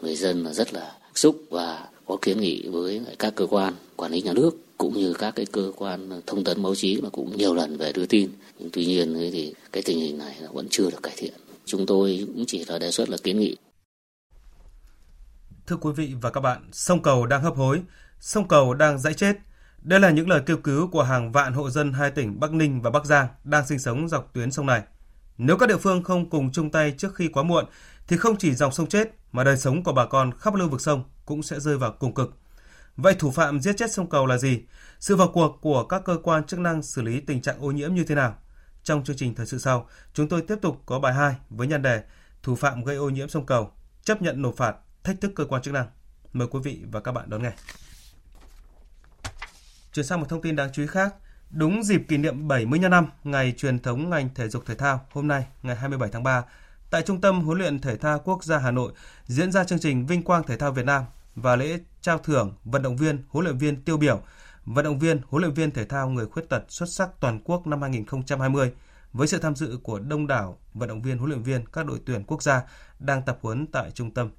Người dân rất là bức xúc và có kiến nghị với các cơ quan quản lý nhà nước cũng như các cái cơ quan thông tấn báo chí mà cũng nhiều lần về đưa tin. Nhưng tuy nhiên thì cái tình hình này vẫn chưa được cải thiện. Chúng tôi cũng chỉ là đề xuất là kiến nghị. Thưa quý vị và các bạn, sông Cầu đang hấp hối, sông Cầu đang rãy chết. Đây là những lời kêu cứu của hàng vạn hộ dân hai tỉnh Bắc Ninh và Bắc Giang đang sinh sống dọc tuyến sông này. Nếu các địa phương không cùng chung tay trước khi quá muộn, thì không chỉ dòng sông chết mà đời sống của bà con khắp lưu vực sông cũng sẽ rơi vào cùng cực. Vậy thủ phạm giết chết sông Cầu là gì? Sự vào cuộc của các cơ quan chức năng xử lý tình trạng ô nhiễm như thế nào? Trong chương trình thời sự sau, chúng tôi tiếp tục có bài hai với nhan đề Thủ phạm gây ô nhiễm sông Cầu, chấp nhận nộp phạt, thách thức cơ quan chức năng. Mời quý vị và các bạn đón nghe. Chuyển sang một thông tin đáng chú ý khác, đúng dịp kỷ niệm bảy mươi lăm năm ngày truyền thống ngành thể dục thể thao, hôm nay ngày hai mươi bảy tháng ba, tại Trung tâm Huấn luyện Thể thao Quốc gia Hà Nội diễn ra chương trình Vinh quang Thể thao Việt Nam và lễ trao thưởng vận động viên, huấn luyện viên tiêu biểu, vận động viên, huấn luyện viên thể thao người khuyết tật xuất sắc toàn quốc năm hai không hai không với sự tham dự của đông đảo vận động viên, huấn luyện viên các đội tuyển quốc gia đang tập huấn tại trung tâm.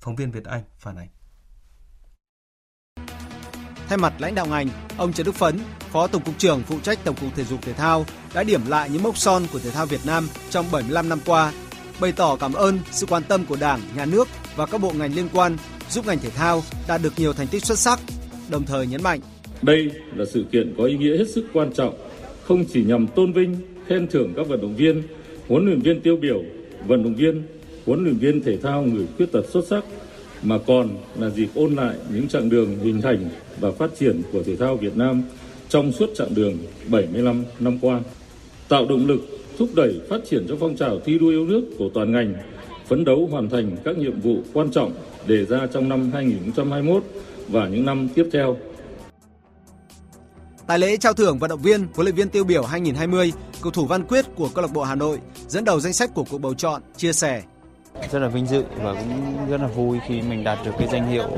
Phóng viên Việt Anh phản ánh. Thay mặt lãnh đạo ngành, ông Trần Đức Phấn, Phó Tổng cục trưởng phụ trách Tổng cục Thể dục Thể thao đã điểm lại những mốc son của thể thao Việt Nam trong bảy mươi lăm năm qua, bày tỏ cảm ơn sự quan tâm của Đảng, Nhà nước và các bộ ngành liên quan giúp ngành thể thao đạt được nhiều thành tích xuất sắc, đồng thời nhấn mạnh. Đây là sự kiện có ý nghĩa hết sức quan trọng, không chỉ nhằm tôn vinh, khen thưởng các vận động viên, huấn luyện viên tiêu biểu, vận động viên, huấn luyện viên thể thao người khuyết tật xuất sắc, mà còn là dịp ôn lại những chặng đường hình thành và phát triển của thể thao Việt Nam trong suốt chặng đường bảy mươi lăm năm qua, tạo động lực thúc đẩy phát triển cho phong trào thi đua yêu nước của toàn ngành, phấn đấu hoàn thành các nhiệm vụ quan trọng đề ra trong năm hai nghìn không trăm hai mươi mốt và những năm tiếp theo. Tại lễ trao thưởng vận động viên, huấn luyện viên tiêu biểu hai nghìn không trăm hai mươi, cầu thủ Văn Quyết của câu lạc bộ Hà Nội dẫn đầu danh sách của cuộc bầu chọn chia sẻ: rất là vinh dự và cũng rất là vui khi mình đạt được cái danh hiệu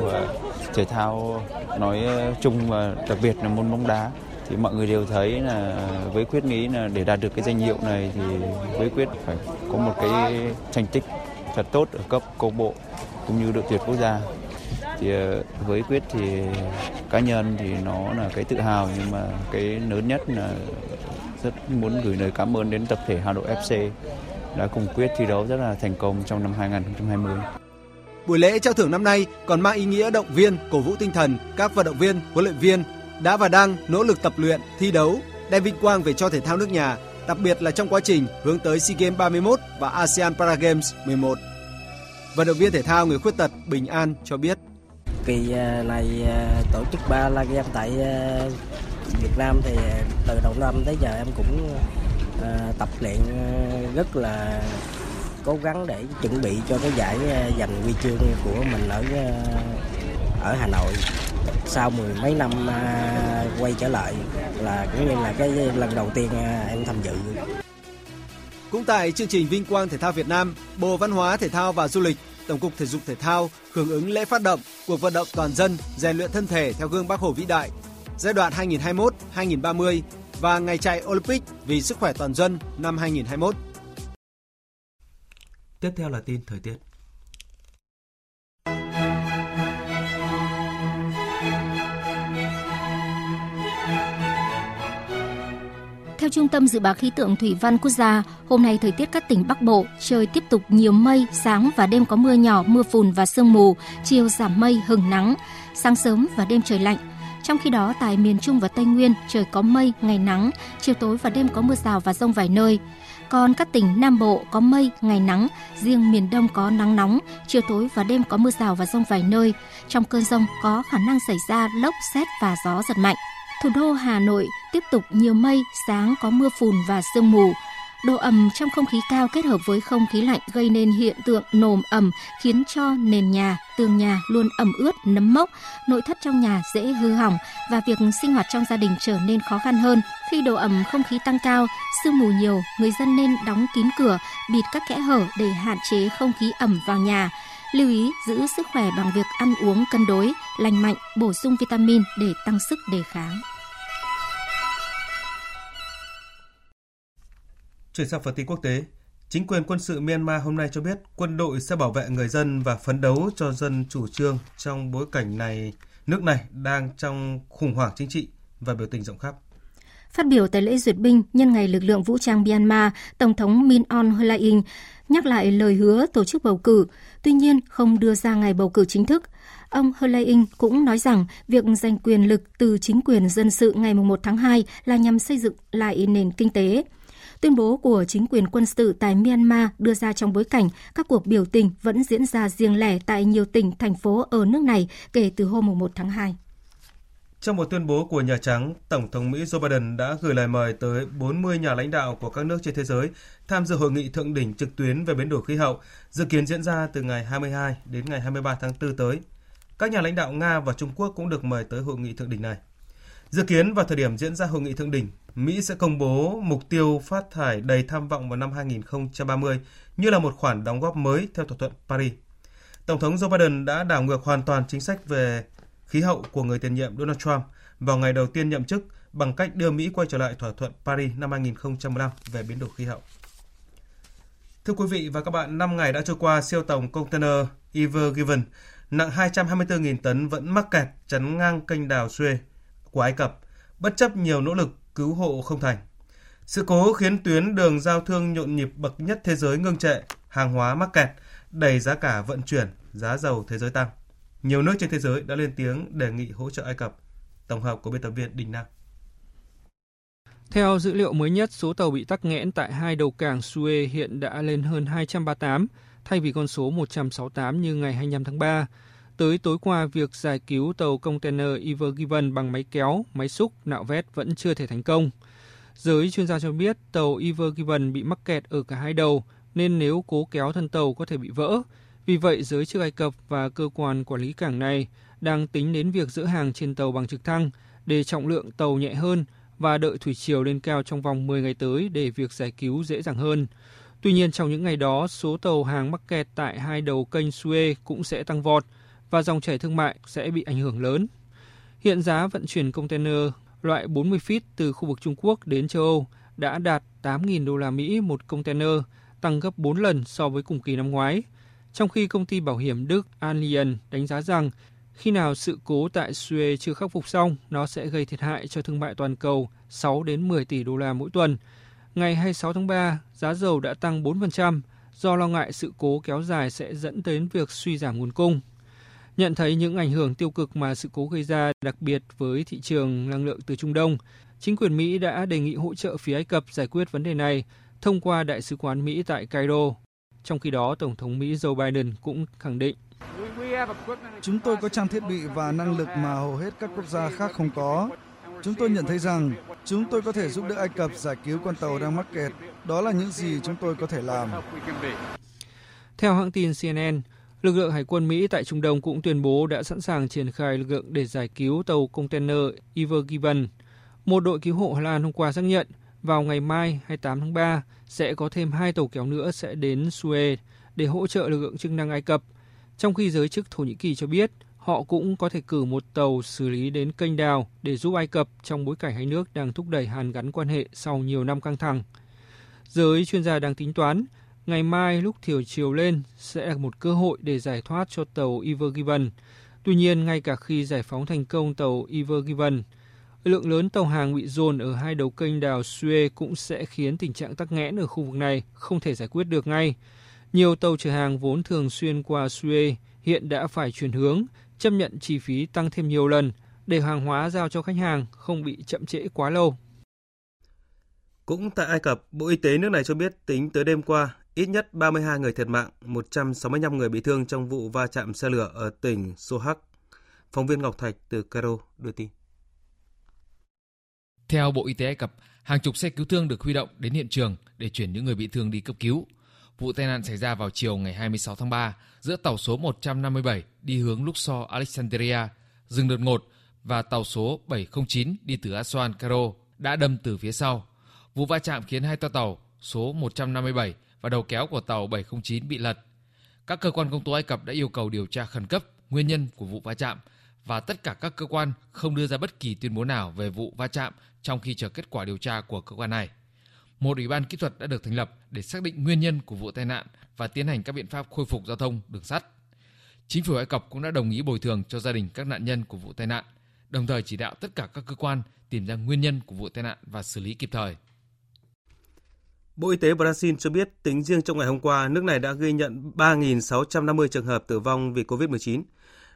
thể thao nói chung và đặc biệt là môn bóng đá. Thì mọi người đều thấy là với Quyết nghĩ là để đạt được cái danh hiệu này thì với Quyết phải có một cái thành tích thật tốt ở cấp câu bộ cũng như đội tuyển quốc gia. Thì với Quyết thì cá nhân thì nó là cái tự hào, nhưng mà cái lớn nhất là rất muốn gửi lời cảm ơn đến tập thể Hà Nội ép xê đã cùng Quyết thi đấu rất là thành công trong năm hai nghìn không trăm hai mươi. Buổi lễ trao thưởng năm nay còn mang ý nghĩa động viên, cổ vũ tinh thần các vận động viên, huấn luyện viên đã và đang nỗ lực tập luyện, thi đấu, đem vinh quang về cho thể thao nước nhà, đặc biệt là trong quá trình hướng tới SEA Games ba mươi mốt và ASEAN Paragames mười một. Vận động viên thể thao người khuyết tật Bình An cho biết: kỳ này tổ chức Paragames tại Việt Nam thì từ đầu năm tới giờ em cũng tập luyện rất là cố gắng để chuẩn bị cho cái giải giành huy chương của mình ở ở Hà Nội. Sau mười mấy năm quay trở lại là cũng như là cái lần đầu tiên em tham dự. Cũng tại chương trình Vinh Quang Thể thao Việt Nam, Bộ Văn hóa Thể thao và Du lịch, Tổng cục Thể dục Thể thao hưởng ứng lễ phát động cuộc vận động toàn dân rèn luyện thân thể theo gương Bác Hồ vĩ đại giai đoạn hai nghìn không trăm hai mươi mốt đến hai nghìn không trăm ba mươi và ngày chạy Olympic vì sức khỏe toàn dân năm hai nghìn không trăm hai mươi mốt. Tiếp theo là tin thời tiết. Theo Trung tâm Dự báo Khí tượng Thủy văn Quốc gia, hôm nay thời tiết các tỉnh Bắc Bộ, trời tiếp tục nhiều mây, sáng và đêm có mưa nhỏ, mưa phùn và sương mù, chiều giảm mây, hừng nắng, sáng sớm và đêm trời lạnh. Trong khi đó, tại miền Trung và Tây Nguyên, trời có mây, ngày nắng, chiều tối và đêm có mưa rào và dông vài nơi. Còn các tỉnh Nam Bộ có mây, ngày nắng, riêng miền Đông có nắng nóng, chiều tối và đêm có mưa rào và dông vài nơi. Trong cơn dông có khả năng xảy ra lốc, sét và gió giật mạnh. Thủ đô Hà Nội tiếp tục nhiều mây, sáng có mưa phùn và sương mù. Độ ẩm trong không khí cao kết hợp với không khí lạnh gây nên hiện tượng nồm ẩm khiến cho nền nhà, tường nhà luôn ẩm ướt, nấm mốc, nội thất trong nhà dễ hư hỏng và việc sinh hoạt trong gia đình trở nên khó khăn hơn. Khi độ ẩm không khí tăng cao, sương mù nhiều, người dân nên đóng kín cửa, bịt các kẽ hở để hạn chế không khí ẩm vào nhà. Lưu ý giữ sức khỏe bằng việc ăn uống cân đối, lành mạnh, bổ sung vitamin để tăng sức đề kháng. Chuyển sang phần tin quốc tế, chính quyền quân sự Myanmar hôm nay cho biết quân đội sẽ bảo vệ người dân và phấn đấu cho dân chủ trương trong bối cảnh này nước này đang trong khủng hoảng chính trị và biểu tình rộng khắp. Phát biểu tại lễ duyệt binh nhân ngày lực lượng vũ trang Myanmar, Tổng thống Min Aung Hlaing nhắc lại lời hứa tổ chức bầu cử, tuy nhiên không đưa ra ngày bầu cử chính thức. Ông Hlaing cũng nói rằng việc giành quyền lực từ chính quyền dân sự ngày mùng một tháng hai là nhằm xây dựng lại nền kinh tế. Tuyên bố của chính quyền quân sự tại Myanmar đưa ra trong bối cảnh các cuộc biểu tình vẫn diễn ra riêng lẻ tại nhiều tỉnh, thành phố ở nước này kể từ hôm mùng một tháng hai. Trong một tuyên bố của Nhà Trắng, Tổng thống Mỹ Joe Biden đã gửi lời mời tới bốn mươi nhà lãnh đạo của các nước trên thế giới tham dự hội nghị thượng đỉnh trực tuyến về biến đổi khí hậu, dự kiến diễn ra từ ngày hai mươi hai đến ngày hai mươi ba tháng tư tới. Các nhà lãnh đạo Nga và Trung Quốc cũng được mời tới hội nghị thượng đỉnh này. Dự kiến vào thời điểm diễn ra hội nghị thượng đỉnh, Mỹ sẽ công bố mục tiêu phát thải đầy tham vọng vào năm hai nghìn không trăm ba mươi như là một khoản đóng góp mới theo thỏa thuận Paris. Tổng thống Joe Biden đã đảo ngược hoàn toàn chính sách về khí hậu của người tiền nhiệm Donald Trump vào ngày đầu tiên nhậm chức bằng cách đưa Mỹ quay trở lại thỏa thuận Paris năm hai nghìn không trăm mười lăm về biến đổi khí hậu. Thưa quý vị và các bạn, năm ngày đã trôi qua, siêu tàu container Ever Given nặng hai trăm hai mươi tư nghìn tấn vẫn mắc kẹt chắn ngang kênh đào Suez của Ai Cập, bất chấp nhiều nỗ lực cứu hộ không thành. Sự cố khiến tuyến đường giao thương nhộn nhịp bậc nhất thế giới ngưng trệ, hàng hóa mắc kẹt, đẩy giá cả vận chuyển, giá dầu thế giới tăng. Nhiều nước trên thế giới đã lên tiếng đề nghị hỗ trợ Ai Cập. Tổng hợp của biên tập viên Đình Nam. Theo dữ liệu mới nhất, số tàu bị tắc nghẽn tại hai đầu cảng Suez hiện đã lên hơn hai trăm ba mươi tám, thay vì con số một trăm sáu mươi tám như ngày hai mươi lăm tháng ba. Tới tối qua, việc giải cứu tàu container Ever Given bằng máy kéo, máy xúc, nạo vét vẫn chưa thể thành công. Giới chuyên gia cho biết tàu Ever Given bị mắc kẹt ở cả hai đầu nên nếu cố kéo thân tàu có thể bị vỡ. Vì vậy, giới chức Ai Cập và cơ quan quản lý cảng này đang tính đến việc giữ hàng trên tàu bằng trực thăng để trọng lượng tàu nhẹ hơn và đợi thủy triều lên cao trong vòng mười ngày tới để việc giải cứu dễ dàng hơn. Tuy nhiên, trong những ngày đó, số tàu hàng mắc kẹt tại hai đầu kênh Suez cũng sẽ tăng vọt và dòng chảy thương mại sẽ bị ảnh hưởng lớn. Hiện giá vận chuyển container loại bốn mươi feet từ khu vực Trung Quốc đến châu Âu đã đạt tám nghìn đô la Mỹ một container, tăng gấp bốn lần so với cùng kỳ năm ngoái. Trong khi công ty bảo hiểm Đức Allianz đánh giá rằng khi nào sự cố tại Suez chưa khắc phục xong, nó sẽ gây thiệt hại cho thương mại toàn cầu sáu đến mười tỷ đô la mỗi tuần. Ngày hai mươi sáu tháng ba, giá dầu đã tăng bốn phần trăm do lo ngại sự cố kéo dài sẽ dẫn đến việc suy giảm nguồn cung. Nhận thấy những ảnh hưởng tiêu cực mà sự cố gây ra, đặc biệt với thị trường năng lượng từ Trung Đông, chính quyền Mỹ đã đề nghị hỗ trợ phía Ai Cập giải quyết vấn đề này thông qua Đại sứ quán Mỹ tại Cairo. Trong khi đó, Tổng thống Mỹ Joe Biden cũng khẳng định: Chúng tôi có trang thiết bị và năng lực mà hầu hết các quốc gia khác không có. Chúng tôi nhận thấy rằng chúng tôi có thể giúp đỡ Ai Cập giải cứu con tàu đang mắc kẹt. Đó là những gì chúng tôi có thể làm. Theo hãng tin C N N, lực lượng Hải quân Mỹ tại Trung Đông cũng tuyên bố đã sẵn sàng triển khai lực lượng để giải cứu tàu container Ever Given. Một đội cứu hộ Hà Lan hôm qua xác nhận vào ngày mai hai mươi tám tháng ba sẽ có thêm hai tàu kéo nữa sẽ đến Suez để hỗ trợ lực lượng chức năng Ai Cập. Trong khi giới chức Thổ Nhĩ Kỳ cho biết họ cũng có thể cử một tàu xử lý đến kênh đào để giúp Ai Cập trong bối cảnh hai nước đang thúc đẩy hàn gắn quan hệ sau nhiều năm căng thẳng. Giới chuyên gia đang tính toán ngày mai lúc thủy triều lên sẽ là một cơ hội để giải thoát cho tàu Ever Given. Tuy nhiên, ngay cả khi giải phóng thành công tàu Ever Given, lượng lớn tàu hàng bị dồn ở hai đầu kênh đào Suez cũng sẽ khiến tình trạng tắc nghẽn ở khu vực này không thể giải quyết được ngay. Nhiều tàu chở hàng vốn thường xuyên qua Suez hiện đã phải chuyển hướng, chấp nhận chi phí tăng thêm nhiều lần để hàng hóa giao cho khách hàng không bị chậm trễ quá lâu. Cũng tại Ai Cập, Bộ Y tế nước này cho biết tính tới đêm qua, ít nhất ba mươi hai người thiệt mạng, một trăm sáu mươi lăm người bị thương trong vụ va chạm xe lửa ở tỉnh Sohag. Phóng viên Ngọc Thạch từ Cairo đưa tin. Theo Bộ Y tế Ai Cập, hàng chục xe cứu thương được huy động đến hiện trường để chuyển những người bị thương đi cấp cứu. Vụ tai nạn xảy ra vào chiều ngày hai mươi sáu tháng ba giữa tàu số một trăm năm mươi bảy đi hướng Luxor Alexandria dừng đột ngột và tàu số bảy không chín đi từ Aswan Cairo đã đâm từ phía sau. Vụ va chạm khiến hai toa tàu số một trăm năm mươi bảy và đầu kéo của tàu bảy không chín bị lật. Các cơ quan công tố Ai Cập đã yêu cầu điều tra khẩn cấp nguyên nhân của vụ va chạm và tất cả các cơ quan không đưa ra bất kỳ tuyên bố nào về vụ va chạm trong khi chờ kết quả điều tra của cơ quan này. Một ủy ban kỹ thuật đã được thành lập để xác định nguyên nhân của vụ tai nạn và tiến hành các biện pháp khôi phục giao thông đường sắt. Chính phủ Ai Cập cũng đã đồng ý bồi thường cho gia đình các nạn nhân của vụ tai nạn, đồng thời chỉ đạo tất cả các cơ quan tìm ra nguyên nhân của vụ tai nạn và xử lý kịp thời. Bộ Y tế Brazil cho biết tính riêng trong ngày hôm qua, nước này đã ghi nhận ba nghìn sáu trăm năm mươi trường hợp tử vong vì covid mười chín.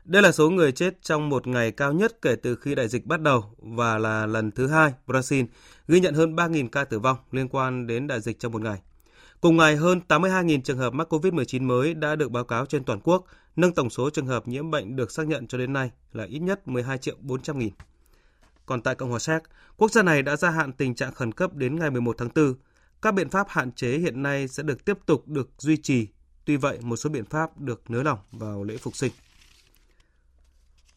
Đây là số người chết trong một ngày cao nhất kể từ khi đại dịch bắt đầu và là lần thứ hai Brazil ghi nhận hơn ba nghìn ca tử vong liên quan đến đại dịch trong một ngày. Cùng ngày, hơn tám mươi hai nghìn trường hợp mắc covid mười chín mới đã được báo cáo trên toàn quốc, nâng tổng số trường hợp nhiễm bệnh được xác nhận cho đến nay là ít nhất mười hai triệu bốn trăm nghìn. Còn tại Cộng hòa Séc, quốc gia này đã gia hạn tình trạng khẩn cấp đến ngày mười một tháng tư. Các biện pháp hạn chế hiện nay sẽ được tiếp tục được duy trì. Tuy vậy, một số biện pháp được nới lỏng vào lễ phục sinh.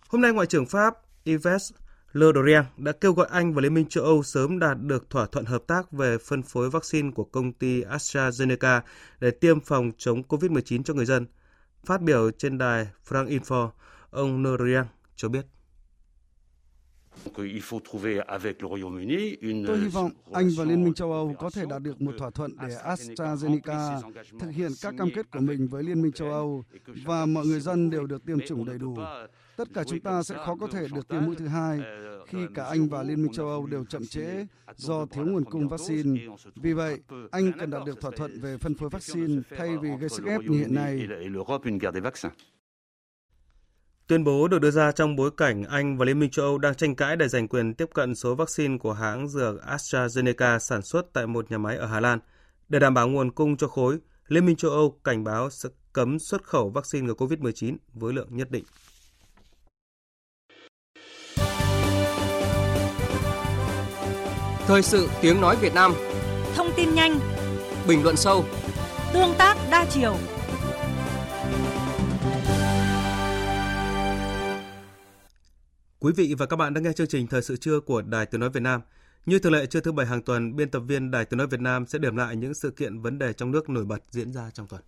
Hôm nay, Ngoại trưởng Pháp Yves Le Drian đã kêu gọi Anh và Liên minh châu Âu sớm đạt được thỏa thuận hợp tác về phân phối vaccine của công ty AstraZeneca để tiêm phòng chống covid mười chín cho người dân. Phát biểu trên đài France Info, ông Le Drian cho biết. Tôi hy vọng Anh và Liên minh châu Âu có thể đạt được một thỏa thuận để AstraZeneca thực hiện các cam kết của mình với Liên minh châu Âu và mọi người dân đều được tiêm chủng đầy đủ. Tất cả chúng ta sẽ khó có thể được tiêm mũi thứ hai khi cả Anh và Liên minh châu Âu đều chậm trễ do thiếu nguồn cung vaccine. Vì vậy, Anh cần đạt được thỏa thuận về phân phối vaccine thay vì gây sức ép như hiện nay. Tuyên bố được đưa ra trong bối cảnh Anh và Liên minh châu Âu đang tranh cãi để giành quyền tiếp cận số vaccine của hãng dược AstraZeneca sản xuất tại một nhà máy ở Hà Lan. Để đảm bảo nguồn cung cho khối, Liên minh châu Âu cảnh báo sẽ cấm xuất khẩu vaccine ngừa covid mười chín với lượng nhất định. Thời sự tiếng nói Việt Nam. Thông tin nhanh. Bình luận sâu. Tương tác đa chiều. Quý vị và các bạn đang nghe chương trình Thời sự trưa của Đài Tiếng nói Việt Nam. Như thường lệ, trưa thứ bảy hàng tuần, biên tập viên Đài Tiếng nói Việt Nam sẽ điểm lại những sự kiện, vấn đề trong nước nổi bật diễn ra trong tuần.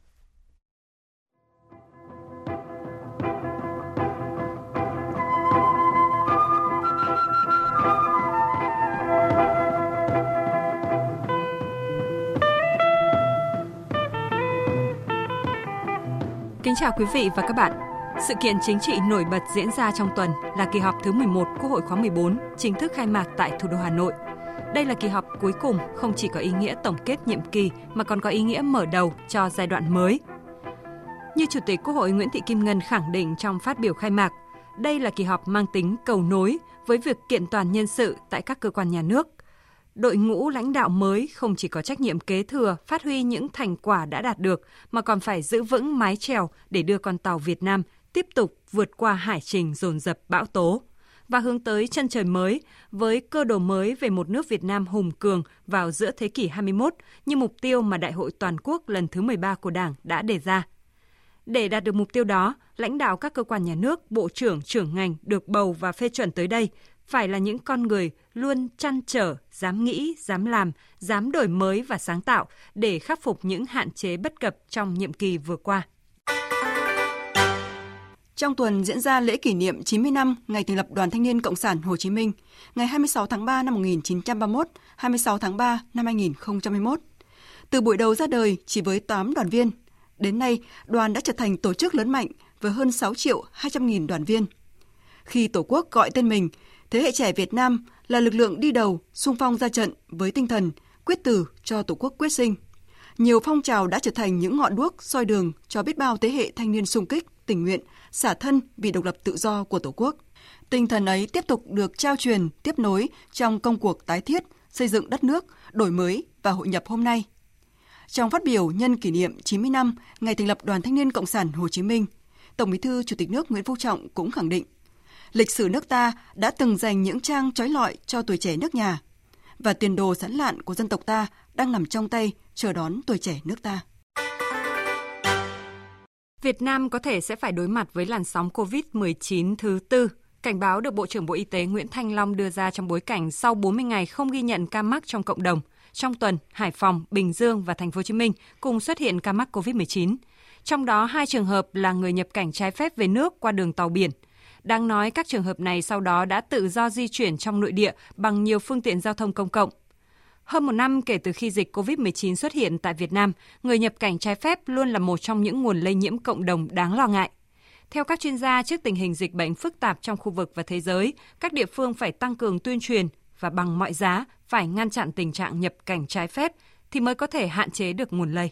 Kính chào quý vị và các bạn. Sự kiện chính trị nổi bật diễn ra trong tuần là kỳ họp thứ mười một Quốc hội khóa mười bốn chính thức khai mạc tại thủ đô Hà Nội. Đây là kỳ họp cuối cùng không chỉ có ý nghĩa tổng kết nhiệm kỳ mà còn có ý nghĩa mở đầu cho giai đoạn mới. Như Chủ tịch Quốc hội Nguyễn Thị Kim Ngân khẳng định trong phát biểu khai mạc, đây là kỳ họp mang tính cầu nối với việc kiện toàn nhân sự tại các cơ quan nhà nước. Đội ngũ lãnh đạo mới không chỉ có trách nhiệm kế thừa, phát huy những thành quả đã đạt được mà còn phải giữ vững mái chèo để đưa con tàu Việt Nam tiếp tục vượt qua hải trình dồn dập bão tố và hướng tới chân trời mới với cơ đồ mới về một nước Việt Nam hùng cường vào giữa thế kỷ hai mươi mốt như mục tiêu mà Đại hội Toàn quốc lần thứ mười ba của Đảng đã đề ra. Để đạt được mục tiêu đó, lãnh đạo các cơ quan nhà nước, bộ trưởng, trưởng ngành được bầu và phê chuẩn tới đây phải là những con người luôn trăn trở, dám nghĩ, dám làm, dám đổi mới và sáng tạo để khắc phục những hạn chế bất cập trong nhiệm kỳ vừa qua. Trong tuần diễn ra lễ kỷ niệm chín mươi năm ngày thành lập Đoàn Thanh niên Cộng sản Hồ Chí Minh, ngày hai mươi sáu tháng ba năm một nghìn chín trăm ba mươi mốt, hai mươi sáu tháng ba năm hai nghìn không trăm hai mươi mốt. Từ buổi đầu ra đời chỉ với tám đoàn viên, đến nay đoàn đã trở thành tổ chức lớn mạnh với hơn sáu triệu hai trăm nghìn đoàn viên. Khi Tổ quốc gọi tên mình, thế hệ trẻ Việt Nam là lực lượng đi đầu, xung phong ra trận với tinh thần quyết tử cho Tổ quốc quyết sinh. Nhiều phong trào đã trở thành những ngọn đuốc soi đường cho biết bao thế hệ thanh niên xung kích, tình nguyện, xả thân vì độc lập tự do của Tổ quốc. Tinh thần ấy tiếp tục được trao truyền, tiếp nối trong công cuộc tái thiết, xây dựng đất nước, đổi mới và hội nhập hôm nay. Trong phát biểu nhân kỷ niệm chín mươi năm ngày thành lập Đoàn Thanh niên Cộng sản Hồ Chí Minh, Tổng Bí thư Chủ tịch nước Nguyễn Phú Trọng cũng khẳng định lịch sử nước ta đã từng dành những trang chói lọi cho tuổi trẻ nước nhà và tiền đồ sán lạn của dân tộc ta đang nằm trong tay chờ đón tuổi trẻ nước ta. Việt Nam có thể sẽ phải đối mặt với làn sóng covid mười chín thứ tư. Cảnh báo được Bộ trưởng Bộ Y tế Nguyễn Thanh Long đưa ra trong bối cảnh sau bốn mươi ngày không ghi nhận ca mắc trong cộng đồng. Trong tuần, Hải Phòng, Bình Dương và Thành phố Hồ Chí Minh cùng xuất hiện ca mắc covid mười chín. Trong đó, hai trường hợp là người nhập cảnh trái phép về nước qua đường tàu biển. Đáng nói, các trường hợp này sau đó đã tự do di chuyển trong nội địa bằng nhiều phương tiện giao thông công cộng. Hơn một năm kể từ khi dịch covid mười chín xuất hiện tại Việt Nam, người nhập cảnh trái phép luôn là một trong những nguồn lây nhiễm cộng đồng đáng lo ngại. Theo các chuyên gia, trước tình hình dịch bệnh phức tạp trong khu vực và thế giới, các địa phương phải tăng cường tuyên truyền và bằng mọi giá phải ngăn chặn tình trạng nhập cảnh trái phép thì mới có thể hạn chế được nguồn lây.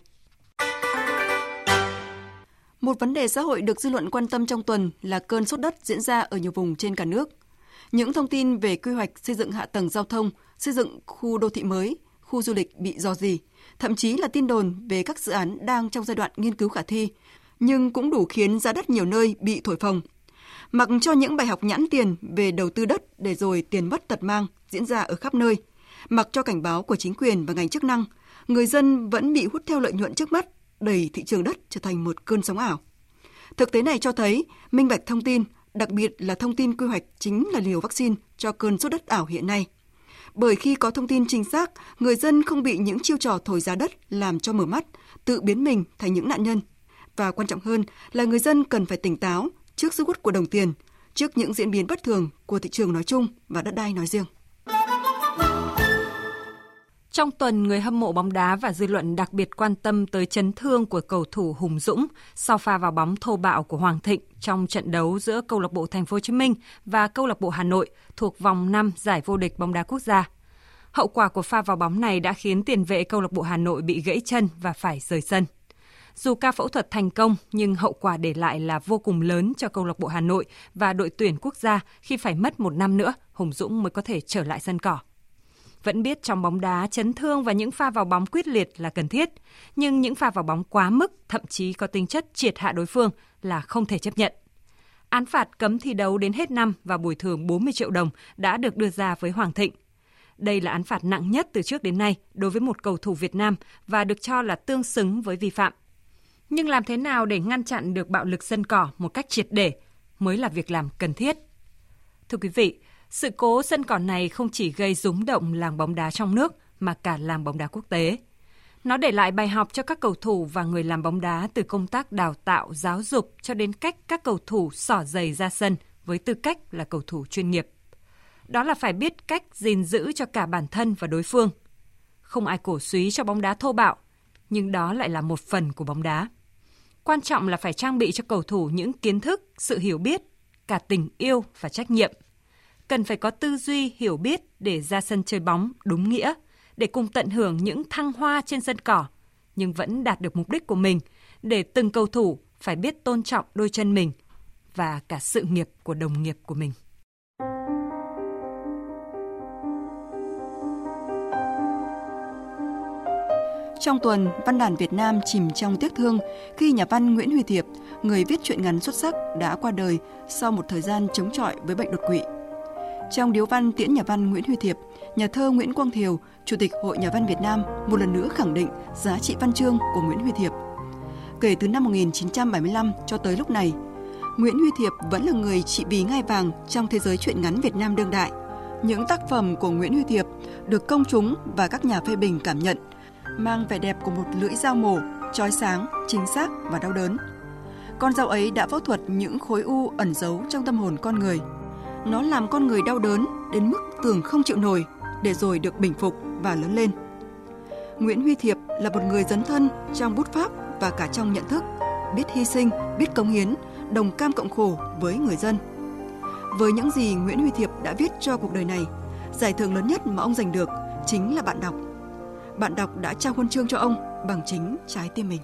Một vấn đề xã hội được dư luận quan tâm trong tuần là cơn sốt đất diễn ra ở nhiều vùng trên cả nước. Những thông tin về quy hoạch xây dựng hạ tầng giao thông, xây dựng khu đô thị mới, khu du lịch bị rò rỉ, thậm chí là tin đồn về các dự án đang trong giai đoạn nghiên cứu khả thi, nhưng cũng đủ khiến giá đất nhiều nơi bị thổi phồng. Mặc cho những bài học nhãn tiền về đầu tư đất để rồi tiền mất tật mang diễn ra ở khắp nơi, mặc cho cảnh báo của chính quyền và ngành chức năng, người dân vẫn bị hút theo lợi nhuận trước mắt, đẩy thị trường đất trở thành một cơn sóng ảo. Thực tế này cho thấy minh bạch thông tin, đặc biệt là thông tin quy hoạch chính là liều vaccine cho cơn sốt đất ảo hiện nay. Bởi khi có thông tin chính xác, người dân không bị những chiêu trò thổi giá đất làm cho mở mắt, tự biến mình thành những nạn nhân. Và quan trọng hơn là người dân cần phải tỉnh táo trước sức hút của đồng tiền, trước những diễn biến bất thường của thị trường nói chung và đất đai nói riêng. Trong tuần, người hâm mộ bóng đá và dư luận đặc biệt quan tâm tới chấn thương của cầu thủ Hùng Dũng sau pha vào bóng thô bạo của Hoàng Thịnh trong trận đấu giữa câu lạc bộ Thành phố Hồ Chí Minh và câu lạc bộ Hà Nội thuộc vòng năm giải vô địch bóng đá quốc gia. Hậu quả của pha vào bóng này đã khiến tiền vệ câu lạc bộ Hà Nội bị gãy chân và phải rời sân. Dù ca phẫu thuật thành công nhưng hậu quả để lại là vô cùng lớn cho câu lạc bộ Hà Nội và đội tuyển quốc gia khi phải mất một năm nữa Hùng Dũng mới có thể trở lại sân cỏ. Vẫn biết trong bóng đá, chấn thương và những pha vào bóng quyết liệt là cần thiết, nhưng những pha vào bóng quá mức, thậm chí có tính chất triệt hạ đối phương là không thể chấp nhận. Án phạt cấm thi đấu đến hết năm và bồi thường bốn mươi triệu đồng đã được đưa ra với Hoàng Thịnh. Đây là án phạt nặng nhất từ trước đến nay đối với một cầu thủ Việt Nam và được cho là tương xứng với vi phạm. Nhưng làm thế nào để ngăn chặn được bạo lực sân cỏ một cách triệt để mới là việc làm cần thiết. Thưa quý vị, sự cố sân cỏ này không chỉ gây rúng động làng bóng đá trong nước mà cả làng bóng đá quốc tế. Nó để lại bài học cho các cầu thủ và người làm bóng đá từ công tác đào tạo, giáo dục cho đến cách các cầu thủ xỏ giày ra sân với tư cách là cầu thủ chuyên nghiệp. Đó là phải biết cách gìn giữ cho cả bản thân và đối phương. Không ai cổ súy cho bóng đá thô bạo, nhưng đó lại là một phần của bóng đá. Quan trọng là phải trang bị cho cầu thủ những kiến thức, sự hiểu biết, cả tình yêu và trách nhiệm. Cần phải có tư duy, hiểu biết để ra sân chơi bóng đúng nghĩa, để cùng tận hưởng những thăng hoa trên sân cỏ, nhưng vẫn đạt được mục đích của mình, để từng cầu thủ phải biết tôn trọng đôi chân mình và cả sự nghiệp của đồng nghiệp của mình. Trong tuần, Văn đàn Việt Nam chìm trong tiếc thương khi nhà văn Nguyễn Huy Thiệp, người viết truyện ngắn xuất sắc, đã qua đời sau một thời gian chống chọi với bệnh đột quỵ. Trong điếu văn tiễn nhà văn Nguyễn Huy Thiệp, nhà thơ Nguyễn Quang Thiều, Chủ tịch Hội Nhà văn Việt Nam một lần nữa khẳng định giá trị văn chương của Nguyễn Huy Thiệp. Kể từ năm một nghìn chín trăm bảy mươi lăm cho tới lúc này, Nguyễn Huy Thiệp vẫn là người trị vì ngai vàng trong thế giới truyện ngắn Việt Nam đương đại. Những tác phẩm của Nguyễn Huy Thiệp được công chúng và các nhà phê bình cảm nhận mang vẻ đẹp của một lưỡi dao mổ, chói sáng, chính xác và đau đớn. Con dao ấy đã phẫu thuật những khối u ẩn giấu trong tâm hồn con người. Nó làm con người đau đớn đến mức tưởng không chịu nổi, để rồi được bình phục và lớn lên. Nguyễn Huy Thiệp là một người dấn thân trong bút pháp và cả trong nhận thức, biết hy sinh, biết cống hiến, đồng cam cộng khổ với người dân. Với những gì Nguyễn Huy Thiệp đã viết cho cuộc đời này, giải thưởng lớn nhất mà ông giành được chính là bạn đọc. Bạn đọc đã trao huân chương cho ông bằng chính trái tim mình.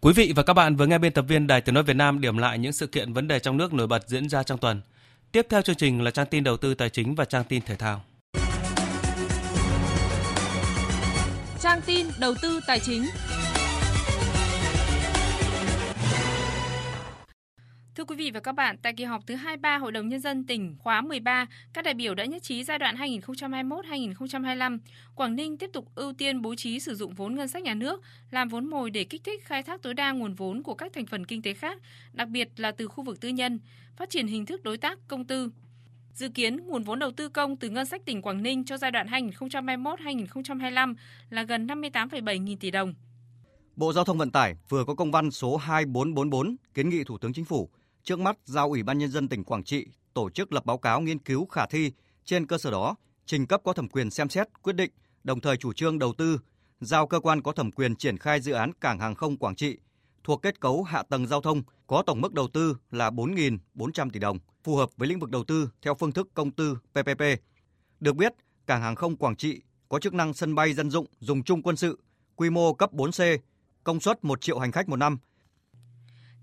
Quý vị và các bạn vừa nghe biên tập viên Đài Tiếng nói Việt Nam điểm lại những sự kiện vấn đề trong nước nổi bật diễn ra trong tuần. Tiếp theo chương trình là trang tin đầu tư tài chính và trang tin thể thao. Trang tin đầu tư tài chính. Thưa quý vị và các bạn, tại kỳ họp thứ hai mươi ba Hội đồng Nhân dân tỉnh khóa mười ba, các đại biểu đã nhất trí giai đoạn hai nghìn không trăm hai mươi mốt đến hai nghìn không trăm hai mươi lăm, Quảng Ninh tiếp tục ưu tiên bố trí sử dụng vốn ngân sách nhà nước, làm vốn mồi để kích thích khai thác tối đa nguồn vốn của các thành phần kinh tế khác, đặc biệt là từ khu vực tư nhân, phát triển hình thức đối tác công tư. Dự kiến, nguồn vốn đầu tư công từ ngân sách tỉnh Quảng Ninh cho giai đoạn hai nghìn không trăm hai mươi mốt đến hai nghìn không trăm hai mươi lăm là gần năm mươi tám phẩy bảy nghìn tỷ đồng. Bộ Giao thông Vận tải vừa có công văn số hai nghìn bốn trăm bốn mươi bốn kiến nghị Thủ tướng Chính phủ trước mắt giao Ủy ban Nhân dân tỉnh Quảng Trị tổ chức lập báo cáo nghiên cứu khả thi, trên cơ sở đó trình cấp có thẩm quyền xem xét quyết định, đồng thời chủ trương đầu tư, giao cơ quan có thẩm quyền triển khai dự án cảng hàng không Quảng Trị thuộc kết cấu hạ tầng giao thông có tổng mức đầu tư là bốn nghìn bốn trăm tỷ đồng, phù hợp với lĩnh vực đầu tư theo phương thức công tư pê pê pê. Được biết, cảng hàng không Quảng Trị có chức năng sân bay dân dụng dùng chung quân sự, quy mô cấp bốn xê, công suất một triệu hành khách một năm.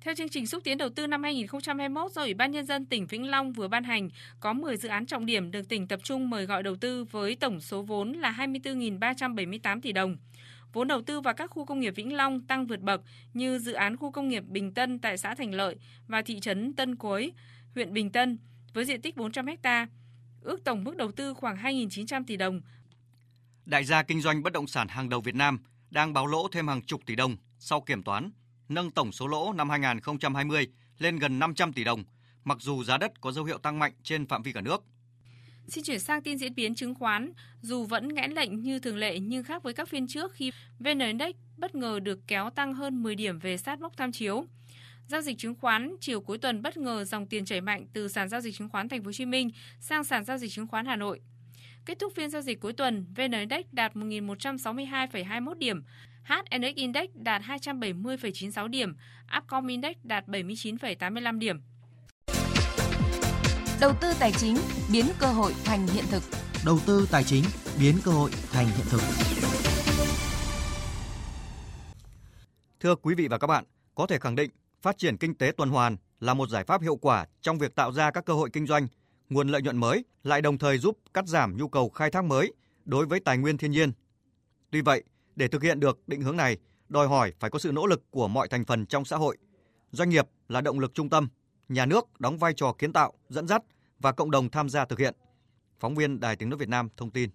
Theo chương trình xúc tiến đầu tư năm hai nghìn không trăm hai mươi mốt do Ủy ban Nhân dân tỉnh Vĩnh Long vừa ban hành, có mười dự án trọng điểm được tỉnh tập trung mời gọi đầu tư với tổng số vốn là hai mươi tư nghìn ba trăm bảy mươi tám tỷ đồng. Vốn đầu tư vào các khu công nghiệp Vĩnh Long tăng vượt bậc như dự án khu công nghiệp Bình Tân tại xã Thành Lợi và thị trấn Tân Cối, huyện Bình Tân với diện tích bốn trăm héc ta, ước tổng mức đầu tư khoảng hai nghìn chín trăm tỷ đồng. Đại gia kinh doanh bất động sản hàng đầu Việt Nam đang báo lỗ thêm hàng chục tỷ đồng sau kiểm toán, nâng tổng số lỗ năm hai nghìn không trăm hai mươi lên gần năm trăm tỷ đồng, mặc dù giá đất có dấu hiệu tăng mạnh trên phạm vi cả nước. Xin chuyển sang tin diễn biến chứng khoán, dù vẫn nghẽn lệnh như thường lệ nhưng khác với các phiên trước khi vê en Index bất ngờ được kéo tăng hơn mười điểm về sát mốc tham chiếu. Giao dịch chứng khoán chiều cuối tuần bất ngờ dòng tiền chảy mạnh từ sàn giao dịch chứng khoán thành phố Hồ Chí Minh sang sàn giao dịch chứng khoán Hà Nội. Kết thúc phiên giao dịch cuối tuần, vê en Index đạt một nghìn một trăm sáu mươi hai phẩy hai mươi mốt điểm, hát en ích Index đạt hai trăm bảy mươi phẩy chín mươi sáu điểm, Upcom Index đạt bảy mươi chín phẩy tám mươi lăm điểm. Đầu tư tài chính biến cơ hội thành hiện thực. Đầu tư tài chính biến cơ hội thành hiện thực. Thưa quý vị và các bạn, có thể khẳng định phát triển kinh tế tuần hoàn là một giải pháp hiệu quả trong việc tạo ra các cơ hội kinh doanh, nguồn lợi nhuận mới, lại đồng thời giúp cắt giảm nhu cầu khai thác mới đối với tài nguyên thiên nhiên. Tuy vậy, để thực hiện được định hướng này, đòi hỏi phải có sự nỗ lực của mọi thành phần trong xã hội. Doanh nghiệp là động lực trung tâm, nhà nước đóng vai trò kiến tạo, dẫn dắt và cộng đồng tham gia thực hiện. Phóng viên Đài Tiếng nói Việt Nam thông tin.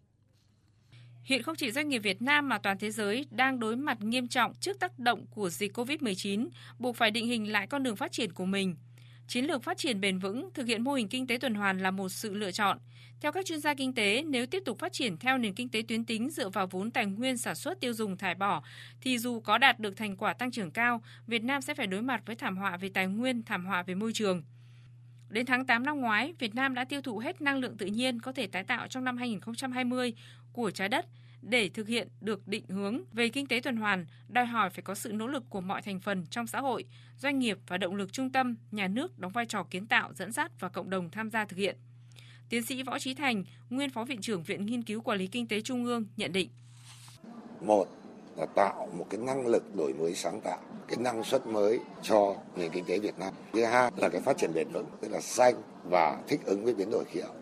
Hiện không chỉ doanh nghiệp Việt Nam mà toàn thế giới đang đối mặt nghiêm trọng trước tác động của dịch cô vít mười chín, buộc phải định hình lại con đường phát triển của mình. Chiến lược phát triển bền vững, thực hiện mô hình kinh tế tuần hoàn là một sự lựa chọn. Theo các chuyên gia kinh tế, nếu tiếp tục phát triển theo nền kinh tế tuyến tính dựa vào vốn tài nguyên sản xuất tiêu dùng thải bỏ, thì dù có đạt được thành quả tăng trưởng cao, Việt Nam sẽ phải đối mặt với thảm họa về tài nguyên, thảm họa về môi trường. Đến tháng tám năm ngoái, Việt Nam đã tiêu thụ hết năng lượng tự nhiên có thể tái tạo trong năm hai nghìn không trăm hai mươi của trái đất. Để thực hiện được định hướng về kinh tế tuần hoàn, đòi hỏi phải có sự nỗ lực của mọi thành phần trong xã hội, doanh nghiệp và động lực trung tâm, nhà nước đóng vai trò kiến tạo, dẫn dắt và cộng đồng tham gia thực hiện. Tiến sĩ Võ Chí Thành, nguyên Phó Viện trưởng Viện Nghiên cứu Quản lý Kinh tế Trung ương nhận định. Một là tạo một cái năng lực đổi mới sáng tạo, cái năng suất mới cho nền kinh tế Việt Nam. Thứ hai là cái phát triển bền vững, tức là xanh và thích ứng với biến đổi khí hậu.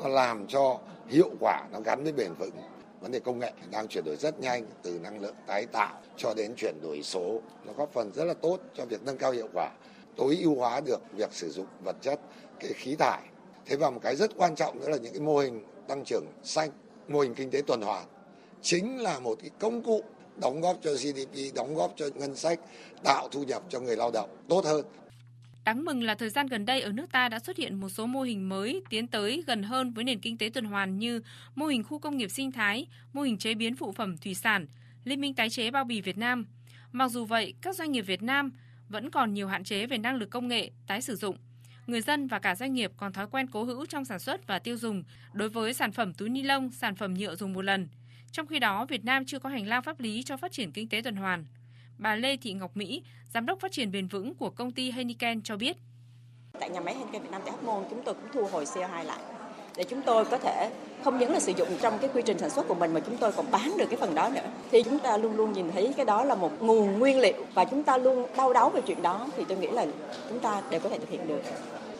Nó làm cho hiệu quả nó gắn với bền vững. Vấn đề công nghệ đang chuyển đổi rất nhanh, từ năng lượng tái tạo cho đến chuyển đổi số. Nó góp phần rất là tốt cho việc nâng cao hiệu quả, tối ưu hóa được việc sử dụng vật chất, cái khí thải. Thế và một cái rất quan trọng nữa là những cái mô hình tăng trưởng xanh, mô hình kinh tế tuần hoàn. Chính là một cái công cụ đóng góp cho giê đê pê, đóng góp cho ngân sách, tạo thu nhập cho người lao động tốt hơn. Đáng mừng là thời gian gần đây ở nước ta đã xuất hiện một số mô hình mới tiến tới gần hơn với nền kinh tế tuần hoàn như mô hình khu công nghiệp sinh thái, mô hình chế biến phụ phẩm thủy sản, Liên minh tái chế bao bì Việt Nam. Mặc dù vậy, các doanh nghiệp Việt Nam vẫn còn nhiều hạn chế về năng lực công nghệ, tái sử dụng. Người dân và cả doanh nghiệp còn thói quen cố hữu trong sản xuất và tiêu dùng đối với sản phẩm túi ni lông, sản phẩm nhựa dùng một lần. Trong khi đó, Việt Nam chưa có hành lang pháp lý cho phát triển kinh tế tuần hoàn. Bà Lê Thị Ngọc Mỹ, Giám đốc Phát triển Bền vững của công ty Heineken cho biết. Tại nhà máy Heineken Việt Nam tại Hóc Môn, chúng tôi cũng thu hồi xê o hai lại để chúng tôi có thể không những là sử dụng trong cái quy trình sản xuất của mình mà chúng tôi còn bán được cái phần đó nữa. Thì chúng ta luôn luôn nhìn thấy cái đó là một nguồn nguyên liệu và chúng ta luôn đau đáu về chuyện đó thì tôi nghĩ là chúng ta đều có thể thực hiện được.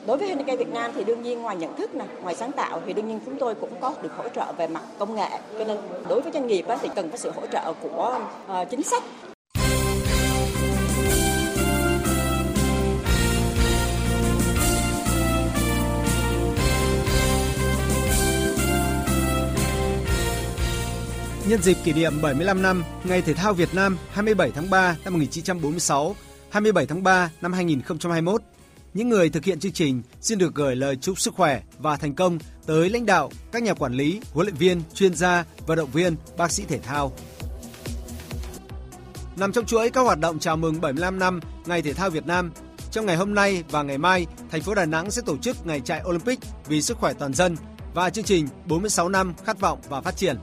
Đối với Heineken Việt Nam thì đương nhiên ngoài nhận thức, này, ngoài sáng tạo thì đương nhiên chúng tôi cũng có được hỗ trợ về mặt công nghệ. Cho nên đối với doanh nghiệp thì cần có sự hỗ trợ của chính sách. Nhân dịp kỷ niệm bảy mươi lăm năm Ngày Thể thao Việt Nam hai mươi bảy tháng ba năm một nghìn chín trăm bốn mươi sáu, hai mươi bảy tháng ba năm hai nghìn không trăm hai mươi mốt, những người thực hiện chương trình xin được gửi lời chúc sức khỏe và thành công tới lãnh đạo, các nhà quản lý, huấn luyện viên, chuyên gia, vận động viên, bác sĩ thể thao. Nằm trong chuỗi các hoạt động chào mừng bảy mươi lăm năm Ngày Thể thao Việt Nam, trong ngày hôm nay và ngày mai, thành phố Đà Nẵng sẽ tổ chức Ngày chạy Olympic vì sức khỏe toàn dân và chương trình bốn mươi sáu năm khát vọng và phát triển.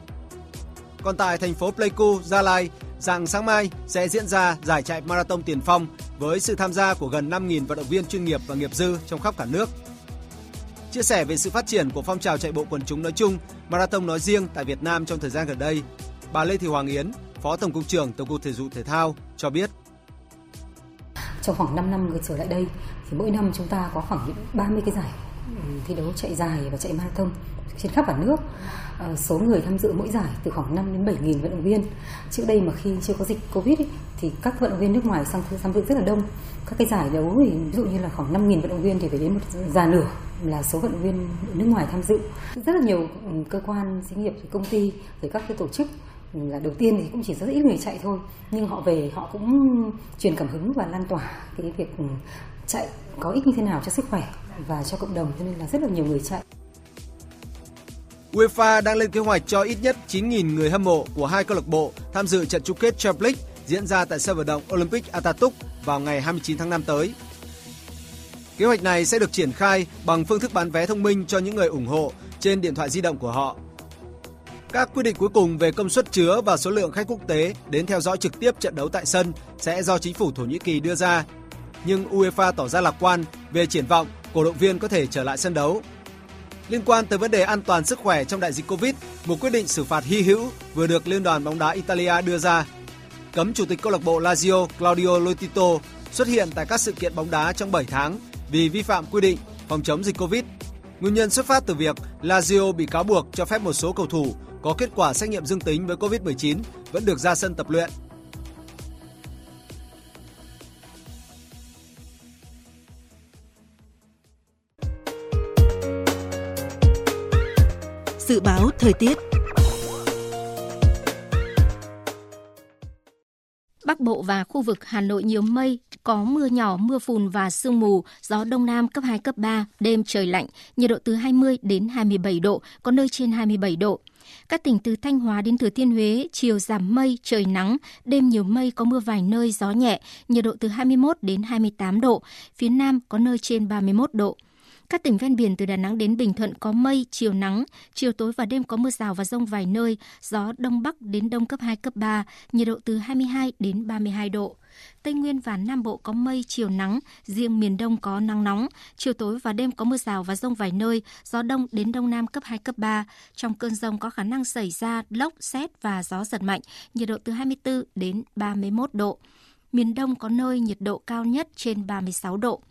Còn tại thành phố Pleiku, Gia Lai, rạng sáng mai sẽ diễn ra giải chạy marathon tiền phong với sự tham gia của gần năm nghìn vận động viên chuyên nghiệp và nghiệp dư trong khắp cả nước. Chia sẻ về sự phát triển của phong trào chạy bộ quần chúng nói chung, marathon nói riêng tại Việt Nam trong thời gian gần đây, bà Lê Thị Hoàng Yến, Phó Tổng cục trưởng Tổng cục Thể dục Thể thao cho biết. Trong khoảng năm năm trở lại đây, thì mỗi năm chúng ta có khoảng ba mươi cái giải thi đấu chạy dài và chạy marathon trên khắp cả nước. Số người tham dự mỗi giải từ khoảng năm đến bảy nghìn vận động viên. Trước đây mà khi chưa có dịch Covid ấy, thì các vận động viên nước ngoài sang tham dự rất là đông. Các cái giải đấu thì ví dụ như là khoảng năm nghìn vận động viên thì phải đến một già nửa là số vận động viên nước ngoài tham dự. Rất là nhiều cơ quan xí nghiệp, công ty, rồi các cái tổ chức là đầu tiên thì cũng chỉ rất ít người chạy thôi, nhưng họ về họ cũng truyền cảm hứng và lan tỏa cái việc chạy có ích như thế nào cho sức khỏe và cho cộng đồng, cho nên là rất là nhiều người chạy. UEFA đang lên kế hoạch cho ít nhất chín nghìn người hâm mộ của hai câu lạc bộ tham dự trận chung kết Champions League diễn ra tại sân vận động Olympic Atatürk vào ngày hai mươi chín tháng năm tới. Kế hoạch này sẽ được triển khai bằng phương thức bán vé thông minh cho những người ủng hộ trên điện thoại di động của họ. Các quyết định cuối cùng về công suất chứa và số lượng khách quốc tế đến theo dõi trực tiếp trận đấu tại sân sẽ do chính phủ Thổ Nhĩ Kỳ đưa ra, nhưng UEFA tỏ ra lạc quan về triển vọng cổ động viên có thể trở lại sân đấu. Liên quan tới vấn đề an toàn sức khỏe trong đại dịch Covid, một quyết định xử phạt hy hữu vừa được Liên đoàn bóng đá Italia đưa ra. Cấm chủ tịch câu lạc bộ Lazio Claudio Lotito xuất hiện tại các sự kiện bóng đá trong bảy tháng vì vi phạm quy định phòng chống dịch Covid. Nguyên nhân xuất phát từ việc Lazio bị cáo buộc cho phép một số cầu thủ có kết quả xét nghiệm dương tính với covid mười chín vẫn được ra sân tập luyện. Dự báo thời tiết. Bắc Bộ và khu vực Hà Nội nhiều mây, có mưa nhỏ, mưa phùn và sương mù, gió đông nam cấp hai, cấp ba, đêm trời lạnh, nhiệt độ từ hai mươi đến hai mươi bảy độ, có nơi trên hai mươi bảy độ. Các tỉnh từ Thanh Hóa đến Thừa Thiên Huế, chiều giảm mây, trời nắng, đêm nhiều mây, có mưa vài nơi, gió nhẹ, nhiệt độ từ hai mươi mốt đến hai mươi tám độ, phía Nam có nơi trên ba mươi mốt độ. Các tỉnh ven biển từ Đà Nẵng đến Bình Thuận có mây, chiều nắng, chiều tối và đêm có mưa rào và dông vài nơi, gió đông bắc đến đông cấp hai, cấp ba, nhiệt độ từ hai mươi hai đến ba mươi hai độ. Tây Nguyên và Nam Bộ có mây, chiều nắng, riêng miền Đông có nắng nóng, chiều tối và đêm có mưa rào và dông vài nơi, gió đông đến đông nam cấp hai, cấp ba. Trong cơn dông có khả năng xảy ra lốc, sét và gió giật mạnh, nhiệt độ từ hai mươi tư đến ba mươi mốt độ. Miền Đông có nơi nhiệt độ cao nhất trên ba mươi sáu độ.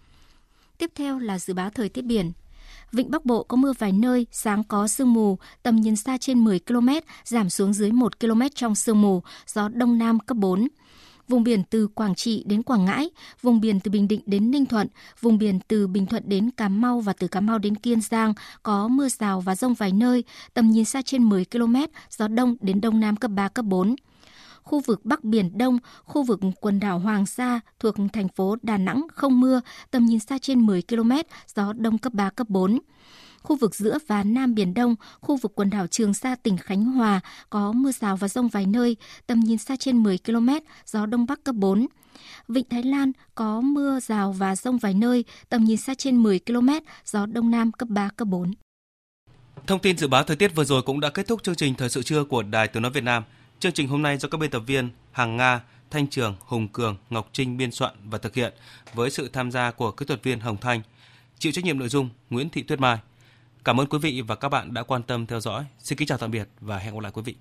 Tiếp theo là dự báo thời tiết biển. Vịnh Bắc Bộ có mưa vài nơi, sáng có sương mù, tầm nhìn xa trên mười ki lô mét, giảm xuống dưới một ki lô mét trong sương mù, gió đông nam cấp bốn. Vùng biển từ Quảng Trị đến Quảng Ngãi, vùng biển từ Bình Định đến Ninh Thuận, vùng biển từ Bình Thuận đến Cà Mau và từ Cà Mau đến Kiên Giang có mưa rào và dông vài nơi, tầm nhìn xa trên mười ki lô mét, gió đông đến đông nam cấp ba, cấp bốn. Khu vực Bắc Biển Đông, khu vực quần đảo Hoàng Sa thuộc thành phố Đà Nẵng không mưa, tầm nhìn xa trên mười ki lô mét, gió đông cấp ba, cấp bốn. Khu vực giữa và Nam Biển Đông, khu vực quần đảo Trường Sa tỉnh Khánh Hòa có mưa rào và dông vài nơi, tầm nhìn xa trên mười ki lô mét, gió đông bắc cấp bốn. Vịnh Thái Lan có mưa rào và dông vài nơi, tầm nhìn xa trên mười ki lô mét, gió đông nam cấp ba, cấp bốn. Thông tin dự báo thời tiết vừa rồi cũng đã kết thúc chương trình Thời sự trưa của Đài Tiếng nói Việt Nam. Chương trình hôm nay do các biên tập viên Hằng Nga, Thanh Trường, Hùng Cường, Ngọc Trinh biên soạn và thực hiện với sự tham gia của kỹ thuật viên Hồng Thanh, chịu trách nhiệm nội dung Nguyễn Thị Tuyết Mai. Cảm ơn quý vị và các bạn đã quan tâm theo dõi. Xin kính chào tạm biệt và hẹn gặp lại quý vị.